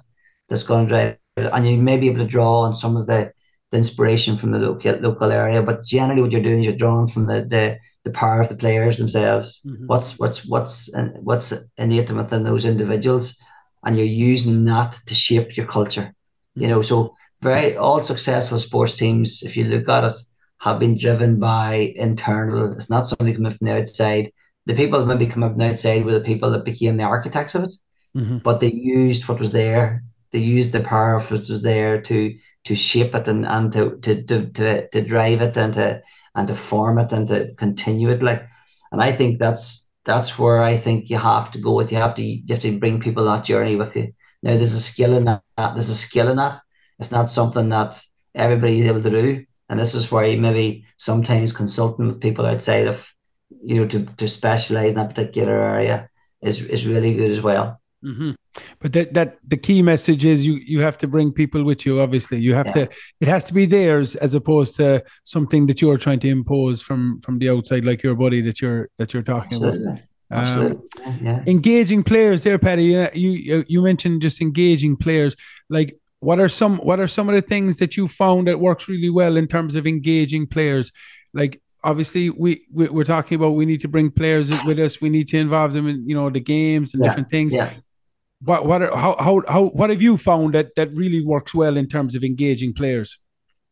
that's going to drive it. And you may be able to draw on some of the, the inspiration from the local local area, but generally what you're doing is you're drawing from the the the power of the players themselves. Mm-hmm. What's what's what's in, what's innate within those individuals, and you're using that to shape your culture. Mm-hmm. You know, so very all successful sports teams, if you look at it, have been driven by internal. It's not something coming from the outside. The people that maybe come up from the outside were the people that became the architects of it, mm-hmm. but they used what was there. They used the power of what was there to to shape it and and to to to to, to drive it and to. and to form it and to continue it. Like, and I think that's that's where I think you have to go with. You have to you have to bring people on that journey with you. Now there's a skill in that. There's a skill in that. It's not something that everybody is able to do. And this is where you maybe sometimes consulting with people outside of, you know, to to specialize in that particular area is is really good as well. Mm-hmm. But that that the key message is you you have to bring people with you. Obviously, you have yeah. to. It has to be theirs as opposed to something that you're trying to impose from from the outside, like your buddy that you're that you're talking Absolutely. about. Um, Absolutely, yeah. Engaging players there, Paddy. You, you you mentioned just engaging players. Like, What are some what are some of the things that you found that works really well in terms of engaging players? Like, obviously, we, we we're talking about we need to bring players with us. We need to involve them in, you know, the games and yeah, different things. Yeah. What what are, how how how what have you found that that really works well in terms of engaging players?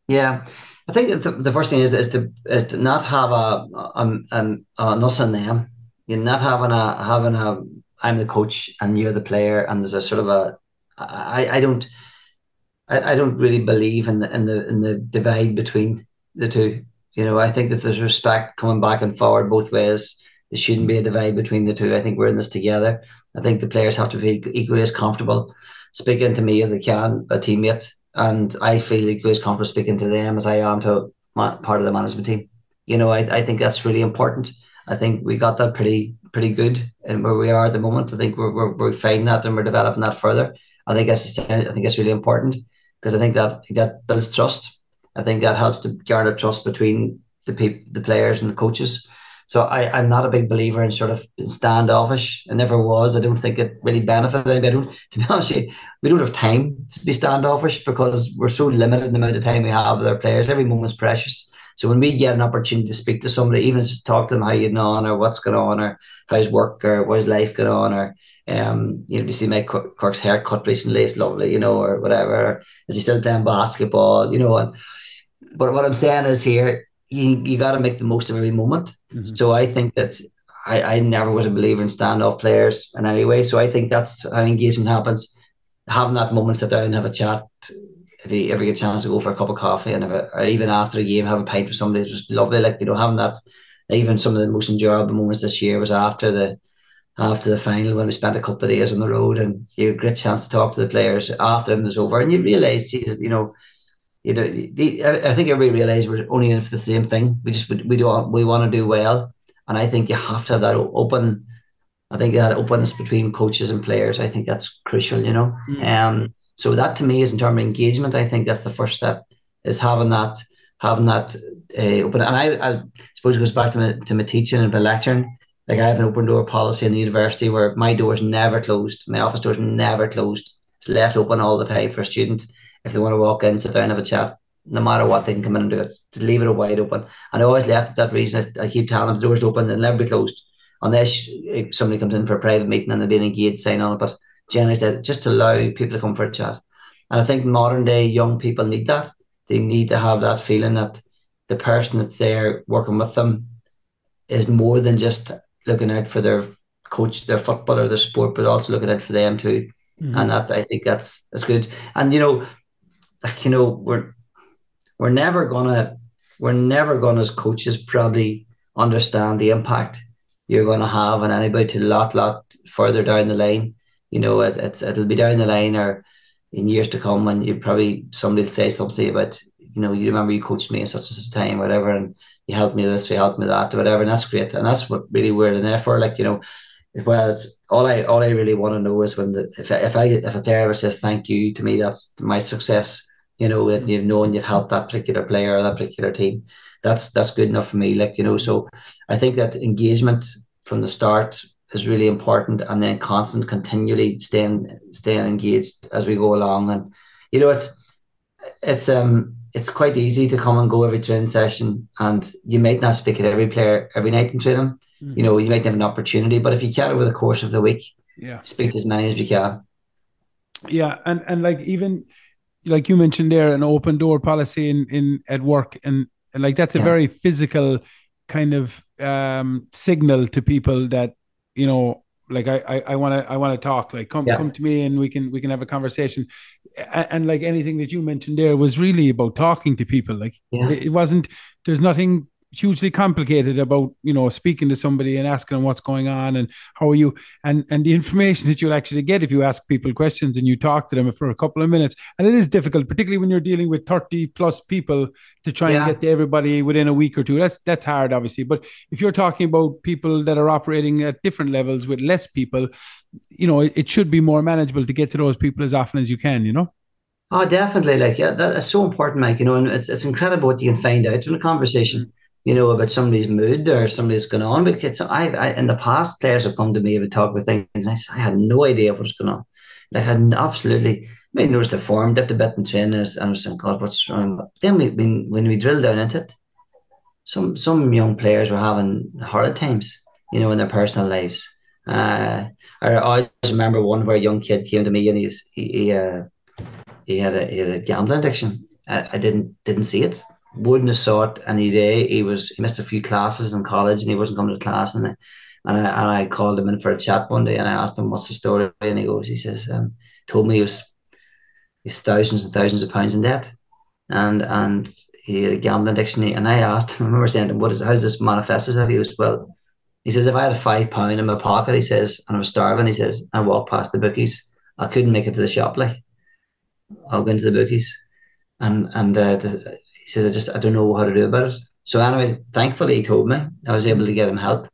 Yeah, I think the, the first thing is is to is to not have a um um us and them. You're not having a having a I'm the coach and you're the player, and there's a sort of a I I don't. I, I don't really believe in the in the in the divide between the two. You know, I think that there's respect coming back and forward both ways. There shouldn't be a divide between the two. I think we're in this together. I think the players have to feel equally as comfortable speaking to me as they can, a teammate, and I feel equally as comfortable speaking to them as I am to my, part of the management team. You know, I, I think that's really important. I think we got that pretty pretty good in where we are at the moment. I think we're we're, we're finding that and we're developing that further. I think that's I think it's really important. Because I think that that builds trust. I think that helps to garner trust between the people, the players, and the coaches. So I, I'm not a big believer in sort of standoffish. I never was. I don't think it really benefited anybody. I don't, to be honest with you, we don't have time to be standoffish because we're so limited in the amount of time we have with our players. Every moment's precious. So when we get an opportunity to speak to somebody, even just talk to them, how you getting on, or what's going on, or how's work, or where's life going on, or Um, you know, you see Mike Quirke's haircut recently, it's lovely, you know, or whatever. Is he still playing basketball, you know? And but what I'm saying is here, you you got to make the most of every moment. Mm-hmm. So I think that I, I never was a believer in standoff players in any way. So I think that's how engagement happens. Having that moment, sit down and have a chat. If you ever get a chance to go for a cup of coffee and have a, or even after a game, have a pint with somebody, it's just lovely. Like, you know, having that, even some of the most enjoyable moments this year was after the. After the final, when we spent a couple of days on the road, and you had a great chance to talk to the players after it was over, and you realise, Jesus, you know, you know, the, I think everybody realised we're only in for the same thing. We just we do we want to do well, and I think you have to have that open. I think that openness between coaches and players. I think that's crucial, you know. Mm. Um. So that to me is in terms of engagement. I think that's the first step is having that having that uh, open. And I, I suppose it goes back to my, to my teaching and my lecturing. Like, I have an open door policy in the university where my door is never closed. My office door is never closed. It's left open all the time for a student. If they want to walk in, sit down, have a chat, no matter what, they can come in and do it. Just leave it wide open. And I always left it that reason. I, I keep telling them the door's open and never be closed. Unless somebody comes in for a private meeting and they're being engaged, sign on. But generally, said, just to allow people to come for a chat. And I think modern day young people need that. They need to have that feeling that the person that's there working with them is more than just looking out for their coach, their football or their sport, but also looking out for them too. Mm-hmm. And that, I think that's that's good. And you know, like, you know, we're we're never gonna we're never gonna as coaches probably understand the impact you're gonna have on anybody to a lot lot further down the line. You know, it, it's it'll be down the line or in years to come when you probably somebody'll say something about, you know, you remember you coached me in such and such a time, whatever, and you helped me this, you helped me that, whatever, and that's great. And that's what really we're in there for. Like, you know, well, it's all I all I really want to know is when the if I, if I if a player ever says thank you to me, that's my success. You know, that you've known you've helped that particular player or that particular team. That's that's good enough for me. Like, you know, so I think that engagement from the start is really important, and then constant, continually staying staying engaged as we go along. And you know, it's it's um. It's quite easy to come and go every training session, and you might not speak at every player every night in training. Mm. You know, you might have an opportunity, but if you can over the course of the week, yeah, speak to as many as you can. Yeah, and and like even like you mentioned there, an open door policy in, in at work, and, and like that's a yeah. very physical kind of um, signal to people that, you know, like I I, I want to I want to talk. Like come yeah. come to me and we can we can have a conversation. And, and like anything that you mentioned there was really about talking to people. Like yeah. it wasn't. There's nothing hugely complicated about, you know, speaking to somebody and asking what's going on and how are you, and and the information that you'll actually get if you ask people questions and you talk to them for a couple of minutes. And it is difficult, particularly when you're dealing with thirty plus people, to try yeah. and get to everybody within a week or two. That's that's hard, obviously. But if you're talking about people that are operating at different levels with less people, you know, it, it should be more manageable to get to those people as often as you can, you know. Oh, definitely. Like, yeah, that's so important, Mike, you know, and it's, it's incredible what you can find out in a conversation. Mm-hmm. You know, about somebody's mood or somebody's going on with kids. So I, I, in the past, players have come to me and talk with things. And I, I had no idea what was going on. Like, I had absolutely we noticed the form dipped a bit in training, as Anderson called what's wrong. But then we, when, when we drilled down into it, some some young players were having horrid times, you know, in their personal lives. Uh, I always remember one of our young kid came to me and he's he he, uh, he had a he had a gambling addiction. I, I didn't didn't see it. Wouldn't have saw it any day. He was he missed a few classes in college and he wasn't coming to class. And I, and I and I called him in for a chat one day and I asked him what's the story, and he goes he says um told me he was he's thousands and thousands of pounds in debt, and and he had a gambling addiction. And I asked him, I remember saying to him, what is how does this manifest itself? He was well. He says, if I had a five pound in my pocket, he says, and I was starving, he says, I walked past the bookies. I couldn't make it to the shop, like I'll go into the bookies, and and uh, the, he says, I just I don't know how to do about it. So anyway, thankfully he told me. I was able to get him help,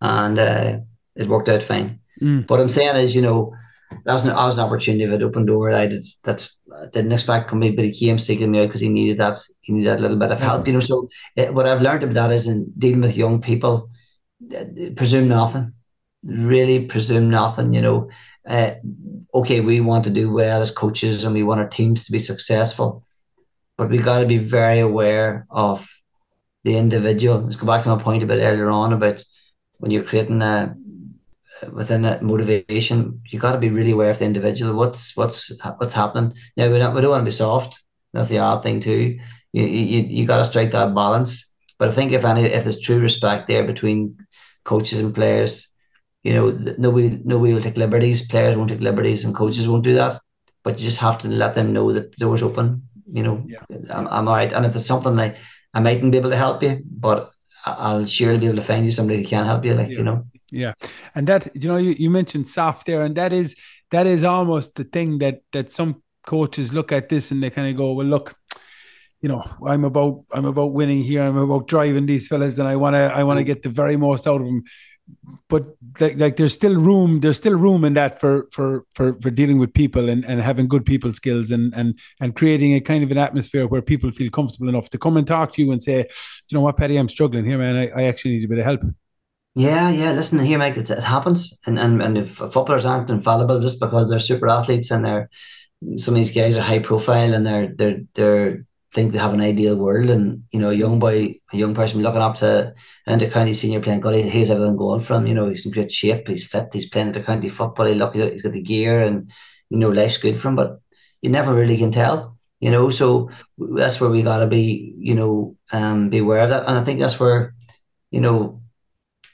and uh, it worked out fine. Mm. What I'm saying is, you know, that was an, that was an opportunity of an open door. I did that I didn't expect from me, but he came seeking me out because he needed that he needed that little bit of help. Mm. You know, so it, what I've learned about that is in dealing with young people. Presume nothing, really presume nothing. You know, uh, okay, we want to do well as coaches and we want our teams to be successful, but we got to be very aware of the individual. Let's go back to my point a bit earlier on about when you're creating a within that motivation, you got to be really aware of the individual. What's what's what's happening now? We don't we don't want to be soft. That's the odd thing too. You you you got to strike that balance. But I think if any if there's true respect there between coaches and players, you know, nobody, nobody will take liberties. Players won't take liberties, and coaches won't do that. But you just have to let them know that the door's open. You know, yeah. I'm, I'm all right. And if there's something like I mightn't be able to help you, but I'll surely be able to find you somebody who can help you. Like yeah. you know, yeah. And that you know, you, you mentioned soft there, and that is that is almost the thing that that some coaches look at this and they kind of go, well, look. You know, I'm about I'm about winning here. I'm about driving these fellas, and I want to I want to get the very most out of them. But like, like there's still room there's still room in that for for for, for dealing with people and, and having good people skills and and and creating a kind of an atmosphere where people feel comfortable enough to come and talk to you and say, you know what, Paddy, I'm struggling here, man. I, I actually need a bit of help. Yeah, yeah. Listen here, Mike. It, it happens, and and and if footballers aren't infallible just because they're super athletes and they're some of these guys are high profile and they're they're they're. think they have an ideal world, and you know, a young boy, a young person looking up to an inter-county senior playing, God, he has everything going for him. You know, he's in great shape, he's fit, he's playing inter-county football, he's lucky, he's got the gear, and you know, life's good for him. But you never really can tell, you know. So that's where we gotta be, you know, um, be aware of that. And I think that's where, you know,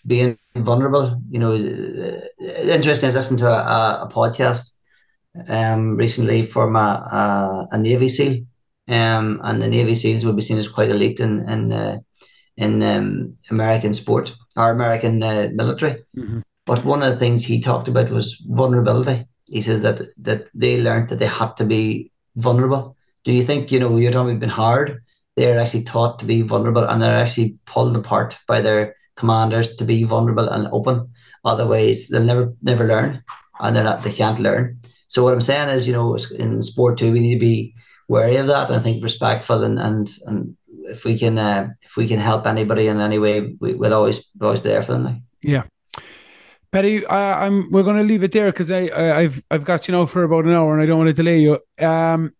being vulnerable. You know, interesting is listening to a, a podcast um recently from a a, a Navy SEAL. Um, and the Navy SEALs would be seen as quite elite in in, uh, in um, American sport or American uh, military. Mm-hmm. But one of the things he talked about was vulnerability. He says that that they learned that they had to be vulnerable. Do you think, you know, you're talking about being hard? They're actually taught to be vulnerable, and they're actually pulled apart by their commanders to be vulnerable and open. Otherwise, they'll never never learn, and they're not they can't learn. So what I'm saying is, you know, in sport too, we need to be wary of that. I think respectful, and and and if we can uh, if we can help anybody in any way, we, we'll always we'll always be there for them. Like. Yeah, Paddy, uh, I'm we're going to leave it there because I, I I've I've got you now for about an hour and I don't want to delay you. Um,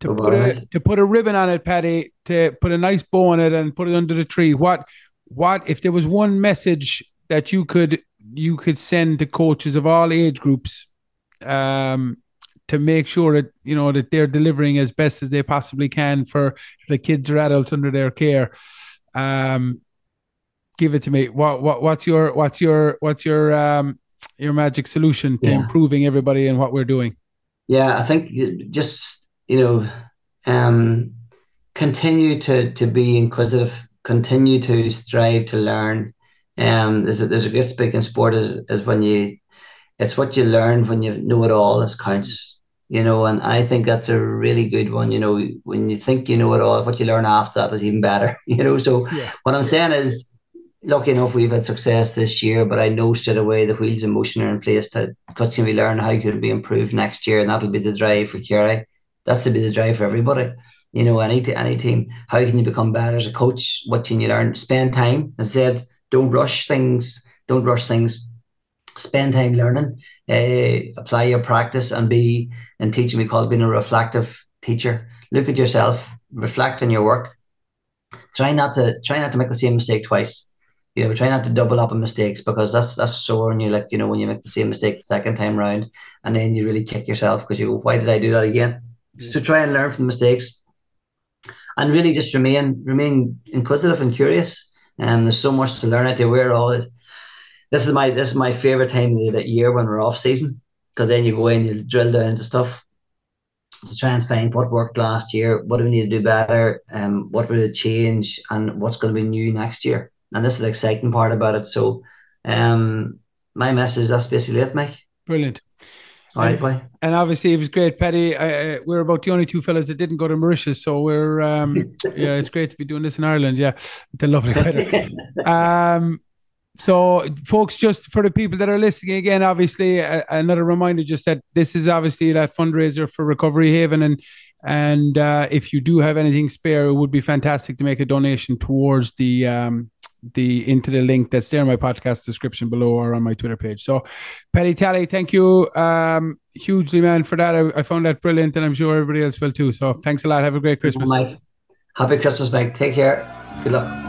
to put a, to put a ribbon on it, Paddy, to put a nice bow on it and put it under the tree. What what if there was one message that you could you could send to coaches of all age groups? Um. To make sure that, you know, that they're delivering as best as they possibly can for the kids or adults under their care. Um, give it to me. What what what's your what's your what's your um your magic solution to yeah. improving everybody and what we're doing? Yeah, I think just, you know, um, continue to to be inquisitive. Continue to strive to learn. Um, there's a, there's a great speaking sport is is when you. It's what you learn when you know it all that counts, you know, and I think that's a really good one. You know, when you think you know it all, what you learn after that is even better, you know. So yeah. what I'm saying is, lucky enough, we've had success this year, but I know straight away the wheels in motion are in place to continually learn how could it be improved next year, and that'll be the drive for Kerry. That's to be the drive for everybody, you know, any, t- any team. How can you become better as a coach? What can you learn? Spend time. As I said, don't rush things. Don't rush things. spend time learning, uh, apply your practice, and be in teaching. We call it being a reflective teacher. Look at yourself, reflect on your work. Try not to try not to make the same mistake twice. You know, try not to double up on mistakes, because that's that's sore on you. Like, you know, when you make the same mistake the second time round, and then you really kick yourself because you go, why did I do that again? Mm-hmm. So try and learn from the mistakes, and really just remain remain inquisitive and curious. And um, there's so much to learn out there. We're all this is my this is my favorite time of the year when we're off season, because then you go in, you drill down into stuff to try and find what worked last year, what do we need to do better, um, what will it change, and what's going to be new next year. And this is the exciting part about it. So um, my message, that's basically it, Mike. Brilliant. All and, right, bye. And obviously it was great, Paddy. I, I, we're about the only two fellas that didn't go to Mauritius. So we're, um, yeah, it's great to be doing this in Ireland. Yeah, the lovely weather. um, so folks, just for the people that are listening again, obviously uh, another reminder, just that this is obviously that fundraiser for Recovery Haven. And and uh, if you do have anything spare, it would be fantastic to make a donation towards the... Um, the into the link that's there in my podcast description below, or on my Twitter page. So Paddy Tally, thank you um hugely, man, for that. I, I found that brilliant, and I'm sure everybody else will too. So thanks a lot. Have a great Christmas. Happy Christmas, Mike. Take care. Good luck.